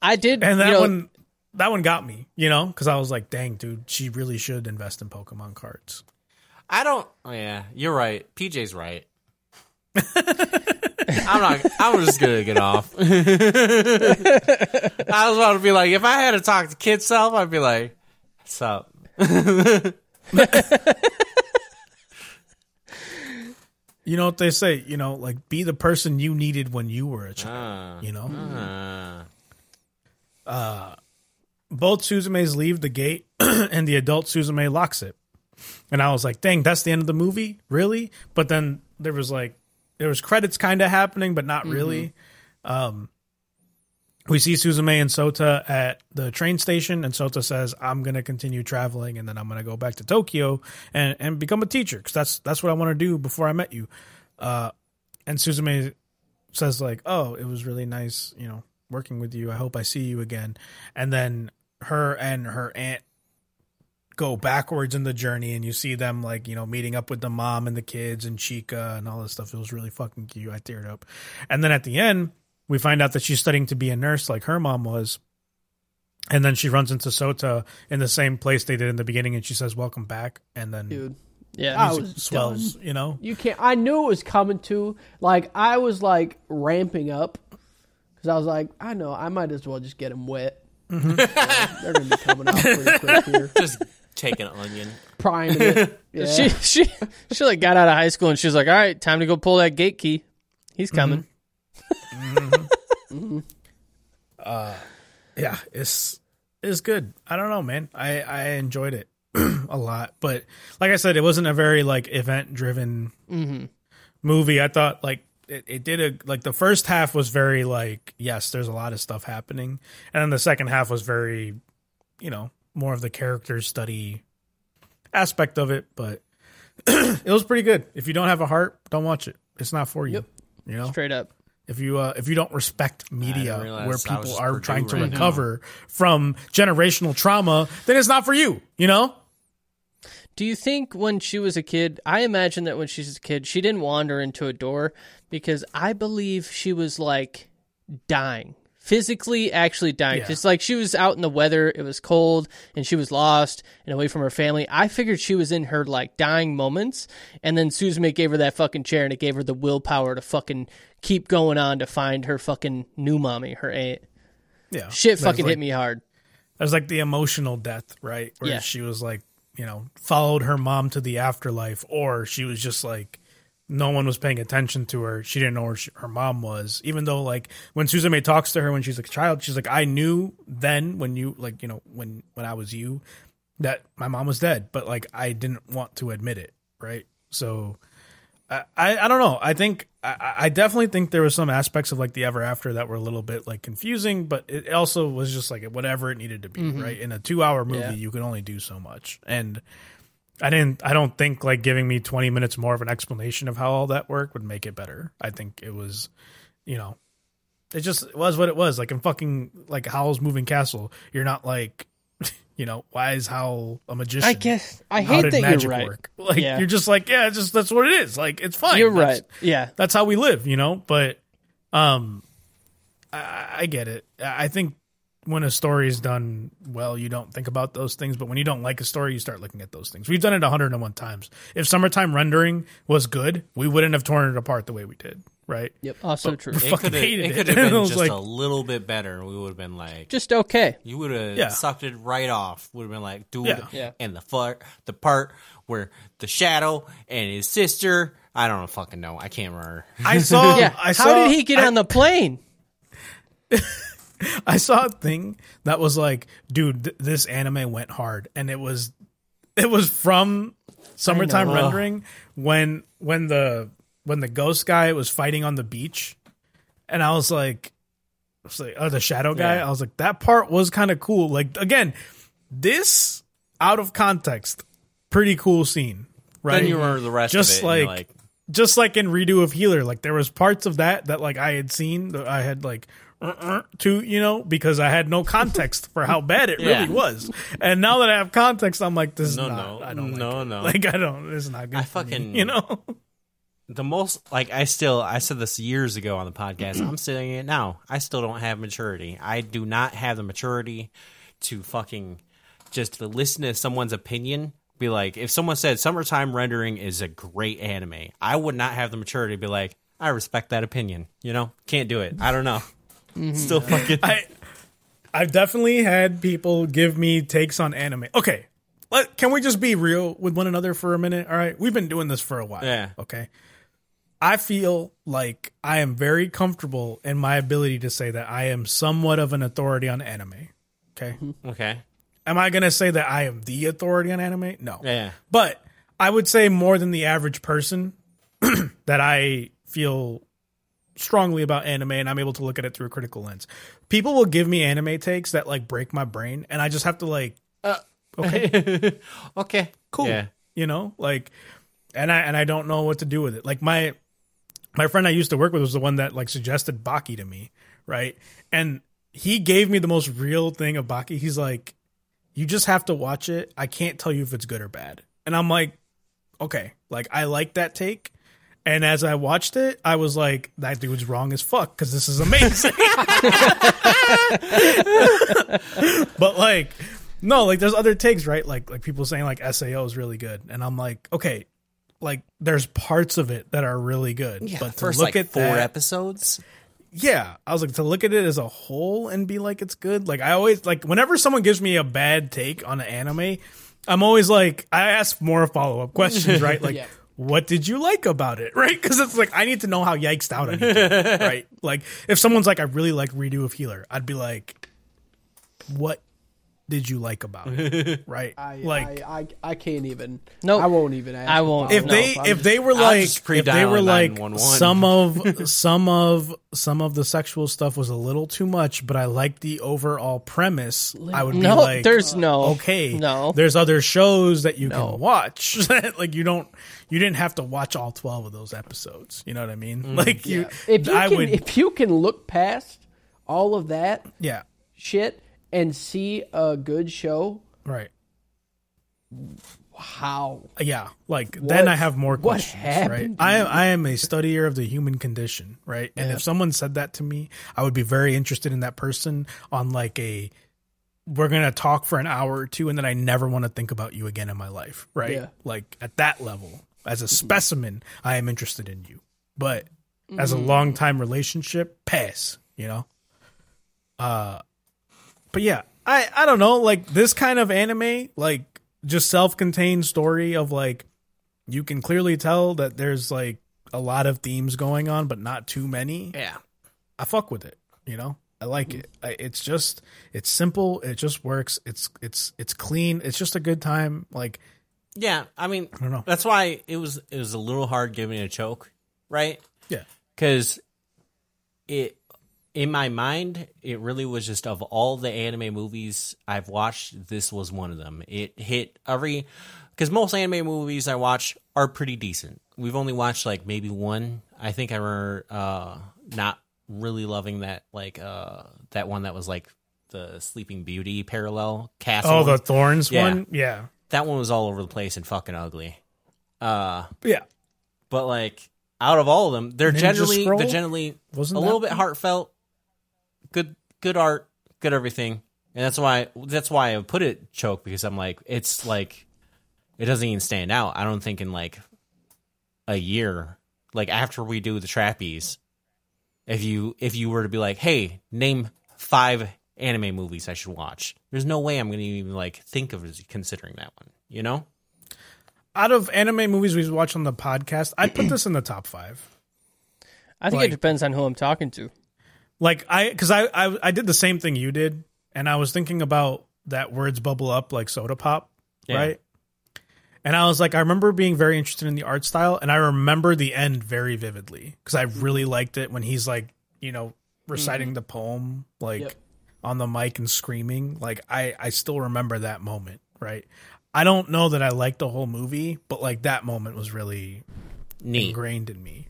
I did, and that one got me. You know, because I was like, dang, dude, she really should invest in Pokemon cards. I don't. Oh yeah, you're right. PJ's right. I'm just gonna get off. I was about to be like, if I had to talk to kid self, I'd be like, what's up? You know what they say, you know, like be the person you needed when you were a child, you know? Both Suzume's leave the gate and the adult Suzume locks it. And I was like, dang, that's the end of the movie? Really? But then there was credits kind of happening, but not really. We see Suzume and Sota at the train station, and Sota says, I'm going to continue traveling, and then I'm going to go back to Tokyo and become a teacher, because that's what I want to do before I met you. And Suzume says, like, oh, it was really nice, you know, working with you. I hope I see you again. And then her and her aunt go backwards in the journey, and you see them, like, you know, meeting up with the mom and the kids and Chica and all this stuff. It was really fucking cute. I teared up. And then at the end, we find out that she's studying to be a nurse like her mom was. And then she runs into Sota in the same place they did in the beginning, and she says, welcome back. And then dude, yeah, I was swells, done. You know? You can't. I knew it was coming to. Like, I was, like, ramping up because I was like, I know, I might as well just get them wet. Mm-hmm. So they're going to be coming out pretty quick here. Just take an onion. Priming it. Yeah. She, like, got out of high school, and she was like, all right, time to go pull that gate key. He's coming. Mm-hmm. Yeah, it's good. I don't know, man. I enjoyed it a lot, but like I said, it wasn't a very like event driven movie. I thought like it did a like the first half was very like yes, there's a lot of stuff happening, and then the second half was very, you know, more of the character study aspect of it. But it was pretty good. If you don't have a heart, don't watch it. It's not for you. Yep. You know, straight up. If you don't respect media where people are trying to recover from generational trauma, then it's not for you, you know? Do you think when she was a kid, I imagine that when she's a kid, she didn't wander into a door, because I believe she was like dying, physically actually dying. It's like she was out in the weather, it was cold, and she was lost and away from her family. I figured she was in her like dying moments, and then Suzume gave her that fucking chair, and it gave her the willpower to fucking keep going on to find her fucking new mommy, her aunt. Yeah. Shit fucking hit me hard. That was like the emotional death, right? Where she was like, you know, followed her mom to the afterlife, or she was just like, no one was paying attention to her. She didn't know where her mom was, even though like when Suzume talks to her when she's like a child, she's like, I knew then when you like, you know, when I was you that my mom was dead, but like I didn't want to admit it. Right. So I don't know. I think I definitely think there were some aspects of like the Ever After that were a little bit like confusing, but it also was just like whatever it needed to be, mm-hmm. right? In a 2-hour movie, yeah. you can only do so much. And I don't think like giving me 20 minutes more of an explanation of how all that worked would make it better. I think it was, you know, it just was what it was. Like in fucking like Howl's Moving Castle, you're not like, you know, why is Howl a magician? I guess I hate that magic you're right. Work? Like yeah. you're just like, yeah, it's just that's what it is. Like it's fine. You're right. Yeah, that's how we live, you know. But I get it. I think when a story is done well, you don't think about those things. But when you don't like a story, you start looking at those things. We've done it 101 times. If Summertime Rendering was good, we wouldn't have torn it apart the way we did. Right. Yep. Also true. It could have been just like, a little bit better. We would have been like just okay. You would have yeah. sucked it right off. Would have been like, dude. Yeah. Yeah. And the part where the Shadow and his sister. I don't fucking know. I can't remember. I saw. yeah. How did he get on the plane? I saw a thing that was like, dude, this anime went hard, and it was from Summertime Rendering when the ghost guy was fighting on the beach, and I was like, oh, the Shadow guy. Yeah. I was like, that part was kind of cool. Like, again, this out of context, pretty cool scene, right? Then you remember the rest just of it. Just like in Redo of Healer, like there was parts of that like I had seen that I had like to, you know, because I had no context for how bad it yeah. really was. And now that I have context, I'm like, this is it's not good. I fucking, me, you know. The most, like, I said this years ago on the podcast, I'm saying it now. I still don't have maturity. I do not have the maturity to fucking just listen to someone's opinion. Be like, if someone said Summertime Rendering is a great anime, I would not have the maturity to be like, I respect that opinion. You know, can't do it. I don't know. Mm-hmm. Still fucking. I've definitely had people give me takes on anime. Okay. Can we just be real with one another for a minute? All right. We've been doing this for a while. Yeah. Okay. I feel like I am very comfortable in my ability to say that I am somewhat of an authority on anime. Okay. Okay. Am I going to say that I am the authority on anime? No. Yeah. But I would say more than the average person that I feel strongly about anime, and I'm able to look at it through a critical lens. People will give me anime takes that like break my brain, and I just have to like, okay, okay, cool. Yeah. You know, like, and I don't know what to do with it. Like my friend I used to work with was the one that like suggested Baki to me, right? And he gave me the most real thing of Baki. He's like, you just have to watch it. I can't tell you if it's good or bad. And I'm like, okay, like I like that take. And as I watched it, I was like, that dude's wrong as fuck because this is amazing. But like, no, like there's other takes, right? Like people saying like SAO is really good. And I'm like, okay. Like there's parts of it that are really good, yeah, but to first, look like, at 4 episodes. Yeah. I was like, to look at it as a whole and be like, it's good. Like I always like whenever someone gives me a bad take on an anime, I'm always like, I ask more follow-up questions, right? Like, yeah. What did you like about it? Right. Cause it's like, I need to know how yikesed out I need to be, right? Like if someone's like, I really like Redo of Healer, I'd be like, what did you like about it? Right? I can't even. No, I won't even ask. I won't. If they were like some of the sexual stuff was a little too much, but I like the overall premise. I would be like, there's there's other shows that you can watch. Like you didn't have to watch all 12 of those episodes. You know what I mean? Mm. Like you, yeah. If you can look past all of that, yeah. shit. And see a good show, right? How? Yeah, like then I have more questions. What happened? Right? I am a studier of the human condition, right? Yeah. And if someone said that to me, I would be very interested in that person. On like a, we're gonna talk for an hour or two, and then I never want to think about you again in my life, right? Yeah. Like at that level, as a specimen, I am interested in you, but as a long time relationship, pass. You know. But yeah, I don't know, like this kind of anime, like just self-contained story of like, you can clearly tell that there's like a lot of themes going on, but not too many. Yeah. I fuck with it. You know, I like it. It's just, it's simple. It just works. It's clean. It's just a good time. Like Yeah, I mean, I don't know. That's why it was a little hard giving it a choke, right? Yeah. Because it, in my mind, it really was just of all the anime movies I've watched, this was one of them. It hit every... Because most anime movies I watch are pretty decent. We've only watched, like, maybe one. I think I remember not really loving that, like, that one that was, like, the Sleeping Beauty parallel castle. Oh, the Thorns one? Yeah. That one was all over the place and fucking ugly. Yeah. But, like, out of all of them, they're generally a little bit heartfelt, good art, good everything. And that's why I put it choke, because I'm like, it's like, it doesn't even stand out. I don't think in, like, a year, like, after we do the Trappies, if you were to be like, hey, name 5 anime movies I should watch, there's no way I'm going to even, like, think of considering that one, you know? Out of anime movies we've watched on the podcast, I'd put this in the top 5. I think, like, it depends on who I'm talking to. Like, because I did the same thing you did, and I was thinking about that Words Bubble Up Like Soda Pop, yeah, right? And I was like, I remember being very interested in the art style, and I remember the end very vividly, because I really liked it when he's, like, you know, reciting the poem, like, yep, on the mic and screaming. Like, I still remember that moment, right? I don't know that I liked the whole movie, but, like, that moment was really ingrained in me.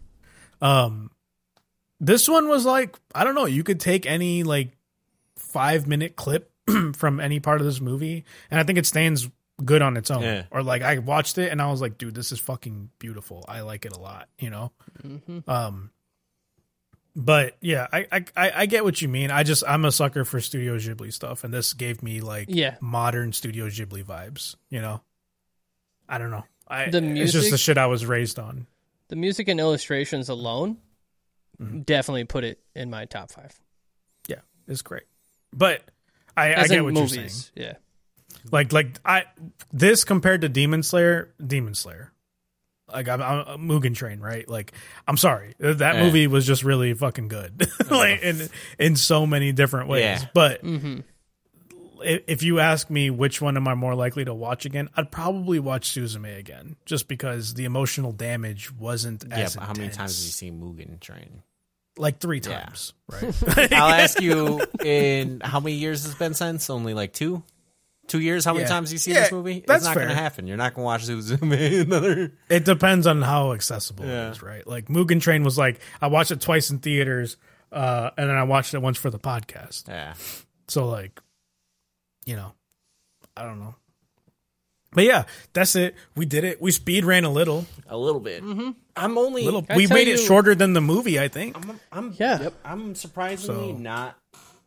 This one was, like, I don't know, you could take any, like, 5-minute clip from any part of this movie, and I think it stands good on its own. Yeah. Or, like, I watched it and I was like, dude, this is fucking beautiful. I like it a lot, you know? Mm-hmm. But yeah, I get what you mean. I'm a sucker for Studio Ghibli stuff, and this gave me, like, modern Studio Ghibli vibes, you know? I don't know. It's just the shit I was raised on. The music and illustrations alone definitely put it in my top 5. Yeah, it's great. But I get what you're saying. Yeah. Like this compared to Demon Slayer. Like, I'm Mugen Train, right? Like, I'm sorry, that movie was just really fucking good, like, in so many different ways. Yeah. But if you ask me which one am I more likely to watch again, I'd probably watch Suzume again, just because the emotional damage wasn't as intense. But how many times have you seen Mugen Train? Like 3 times, right? I'll ask you, in how many years it's been since? Only like 2. 2 years? How many times you see this movie? That's not going to happen. You're not going to watch Suzume another. It depends on how accessible it is, right? Like, Mugen Train was like, I watched it twice in theaters, and then I watched it once for the podcast. Yeah. So, like, you know, I don't know. But yeah, that's it. We did it. We speed ran a little. A little bit. Mm-hmm. We made it shorter than the movie, I think. I'm surprisingly not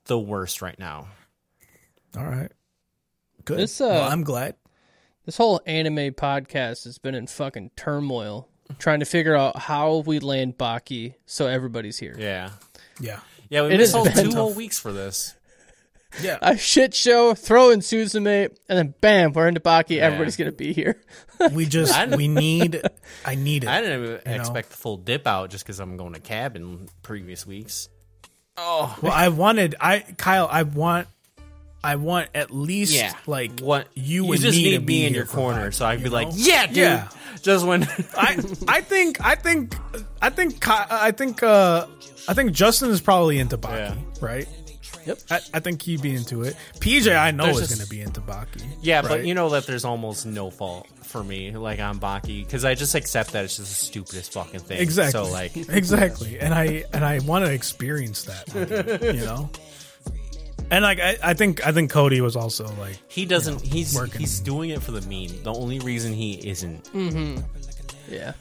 the worst right now. All right. Good. This, well, I'm glad. This whole anime podcast has been in fucking turmoil, trying to figure out how we land Baki so everybody's here. Yeah. We missed 2 whole weeks for this. Yeah, a shit show. Throw in Suzume, and then bam, we're into Baki. Yeah. Everybody's gonna be here. I need it. I didn't even expect the full dip out just because I'm going to cab in previous weeks. Oh well, I want at least like what you and just me need to be in your corner, so I'd be like, yeah, dude. Yeah. Just when I think Justin is probably into Baki, right? Yep. I think he'd be into it. PJ, I know is going to be into Baki. Yeah, right? But you know that there's almost no fault for me, like, on Baki, because I just accept that it's just the stupidest fucking thing. Exactly. So, like, exactly, and I want to experience that, you know. And, like, I think Cody was also, like, he doesn't, you know, he's doing it for the meme. The only reason he isn't. Mm-hmm. Yeah.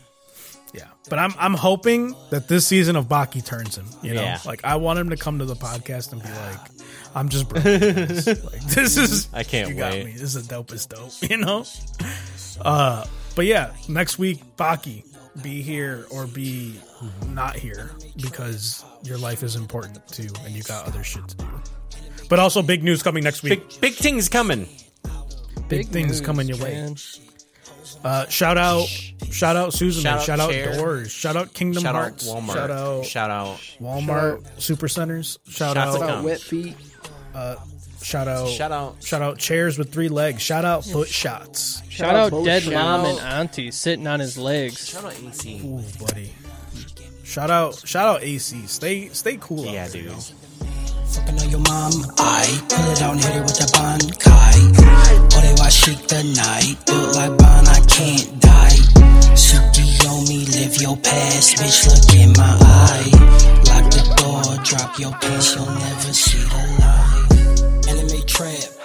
But I'm hoping that this season of Baki turns him, you know, like, I want him to come to the podcast and be like, I'm just broken. Like, this is, I can't you wait. Got me. This is the dopest dope, you know? But yeah, next week, Baki, be here or be not here, because your life is important too, and you got other shit to do. But also, big news coming next week. Big things coming. Big things coming your way. Shout out Susan. Shout out Doors. Shout out Kingdom Hearts. Shout out Walmart Supercenters. Shout out Wet Feet. Shout out chairs with three legs. Shout out foot shots. Shout out dead mom and auntie sitting on his legs. Shout out AC. Ooh, buddy. Shout out AC. Stay cool. Yeah, out there, dude. Fucking on your mom, I pull it out and hit it with a bankai. Or they watch shake the night, built like Bon, I can't die. Sukiyomi, live your past, bitch, look in my eye. Lock the door, drop your pants, you'll never see the light. Anime Trap.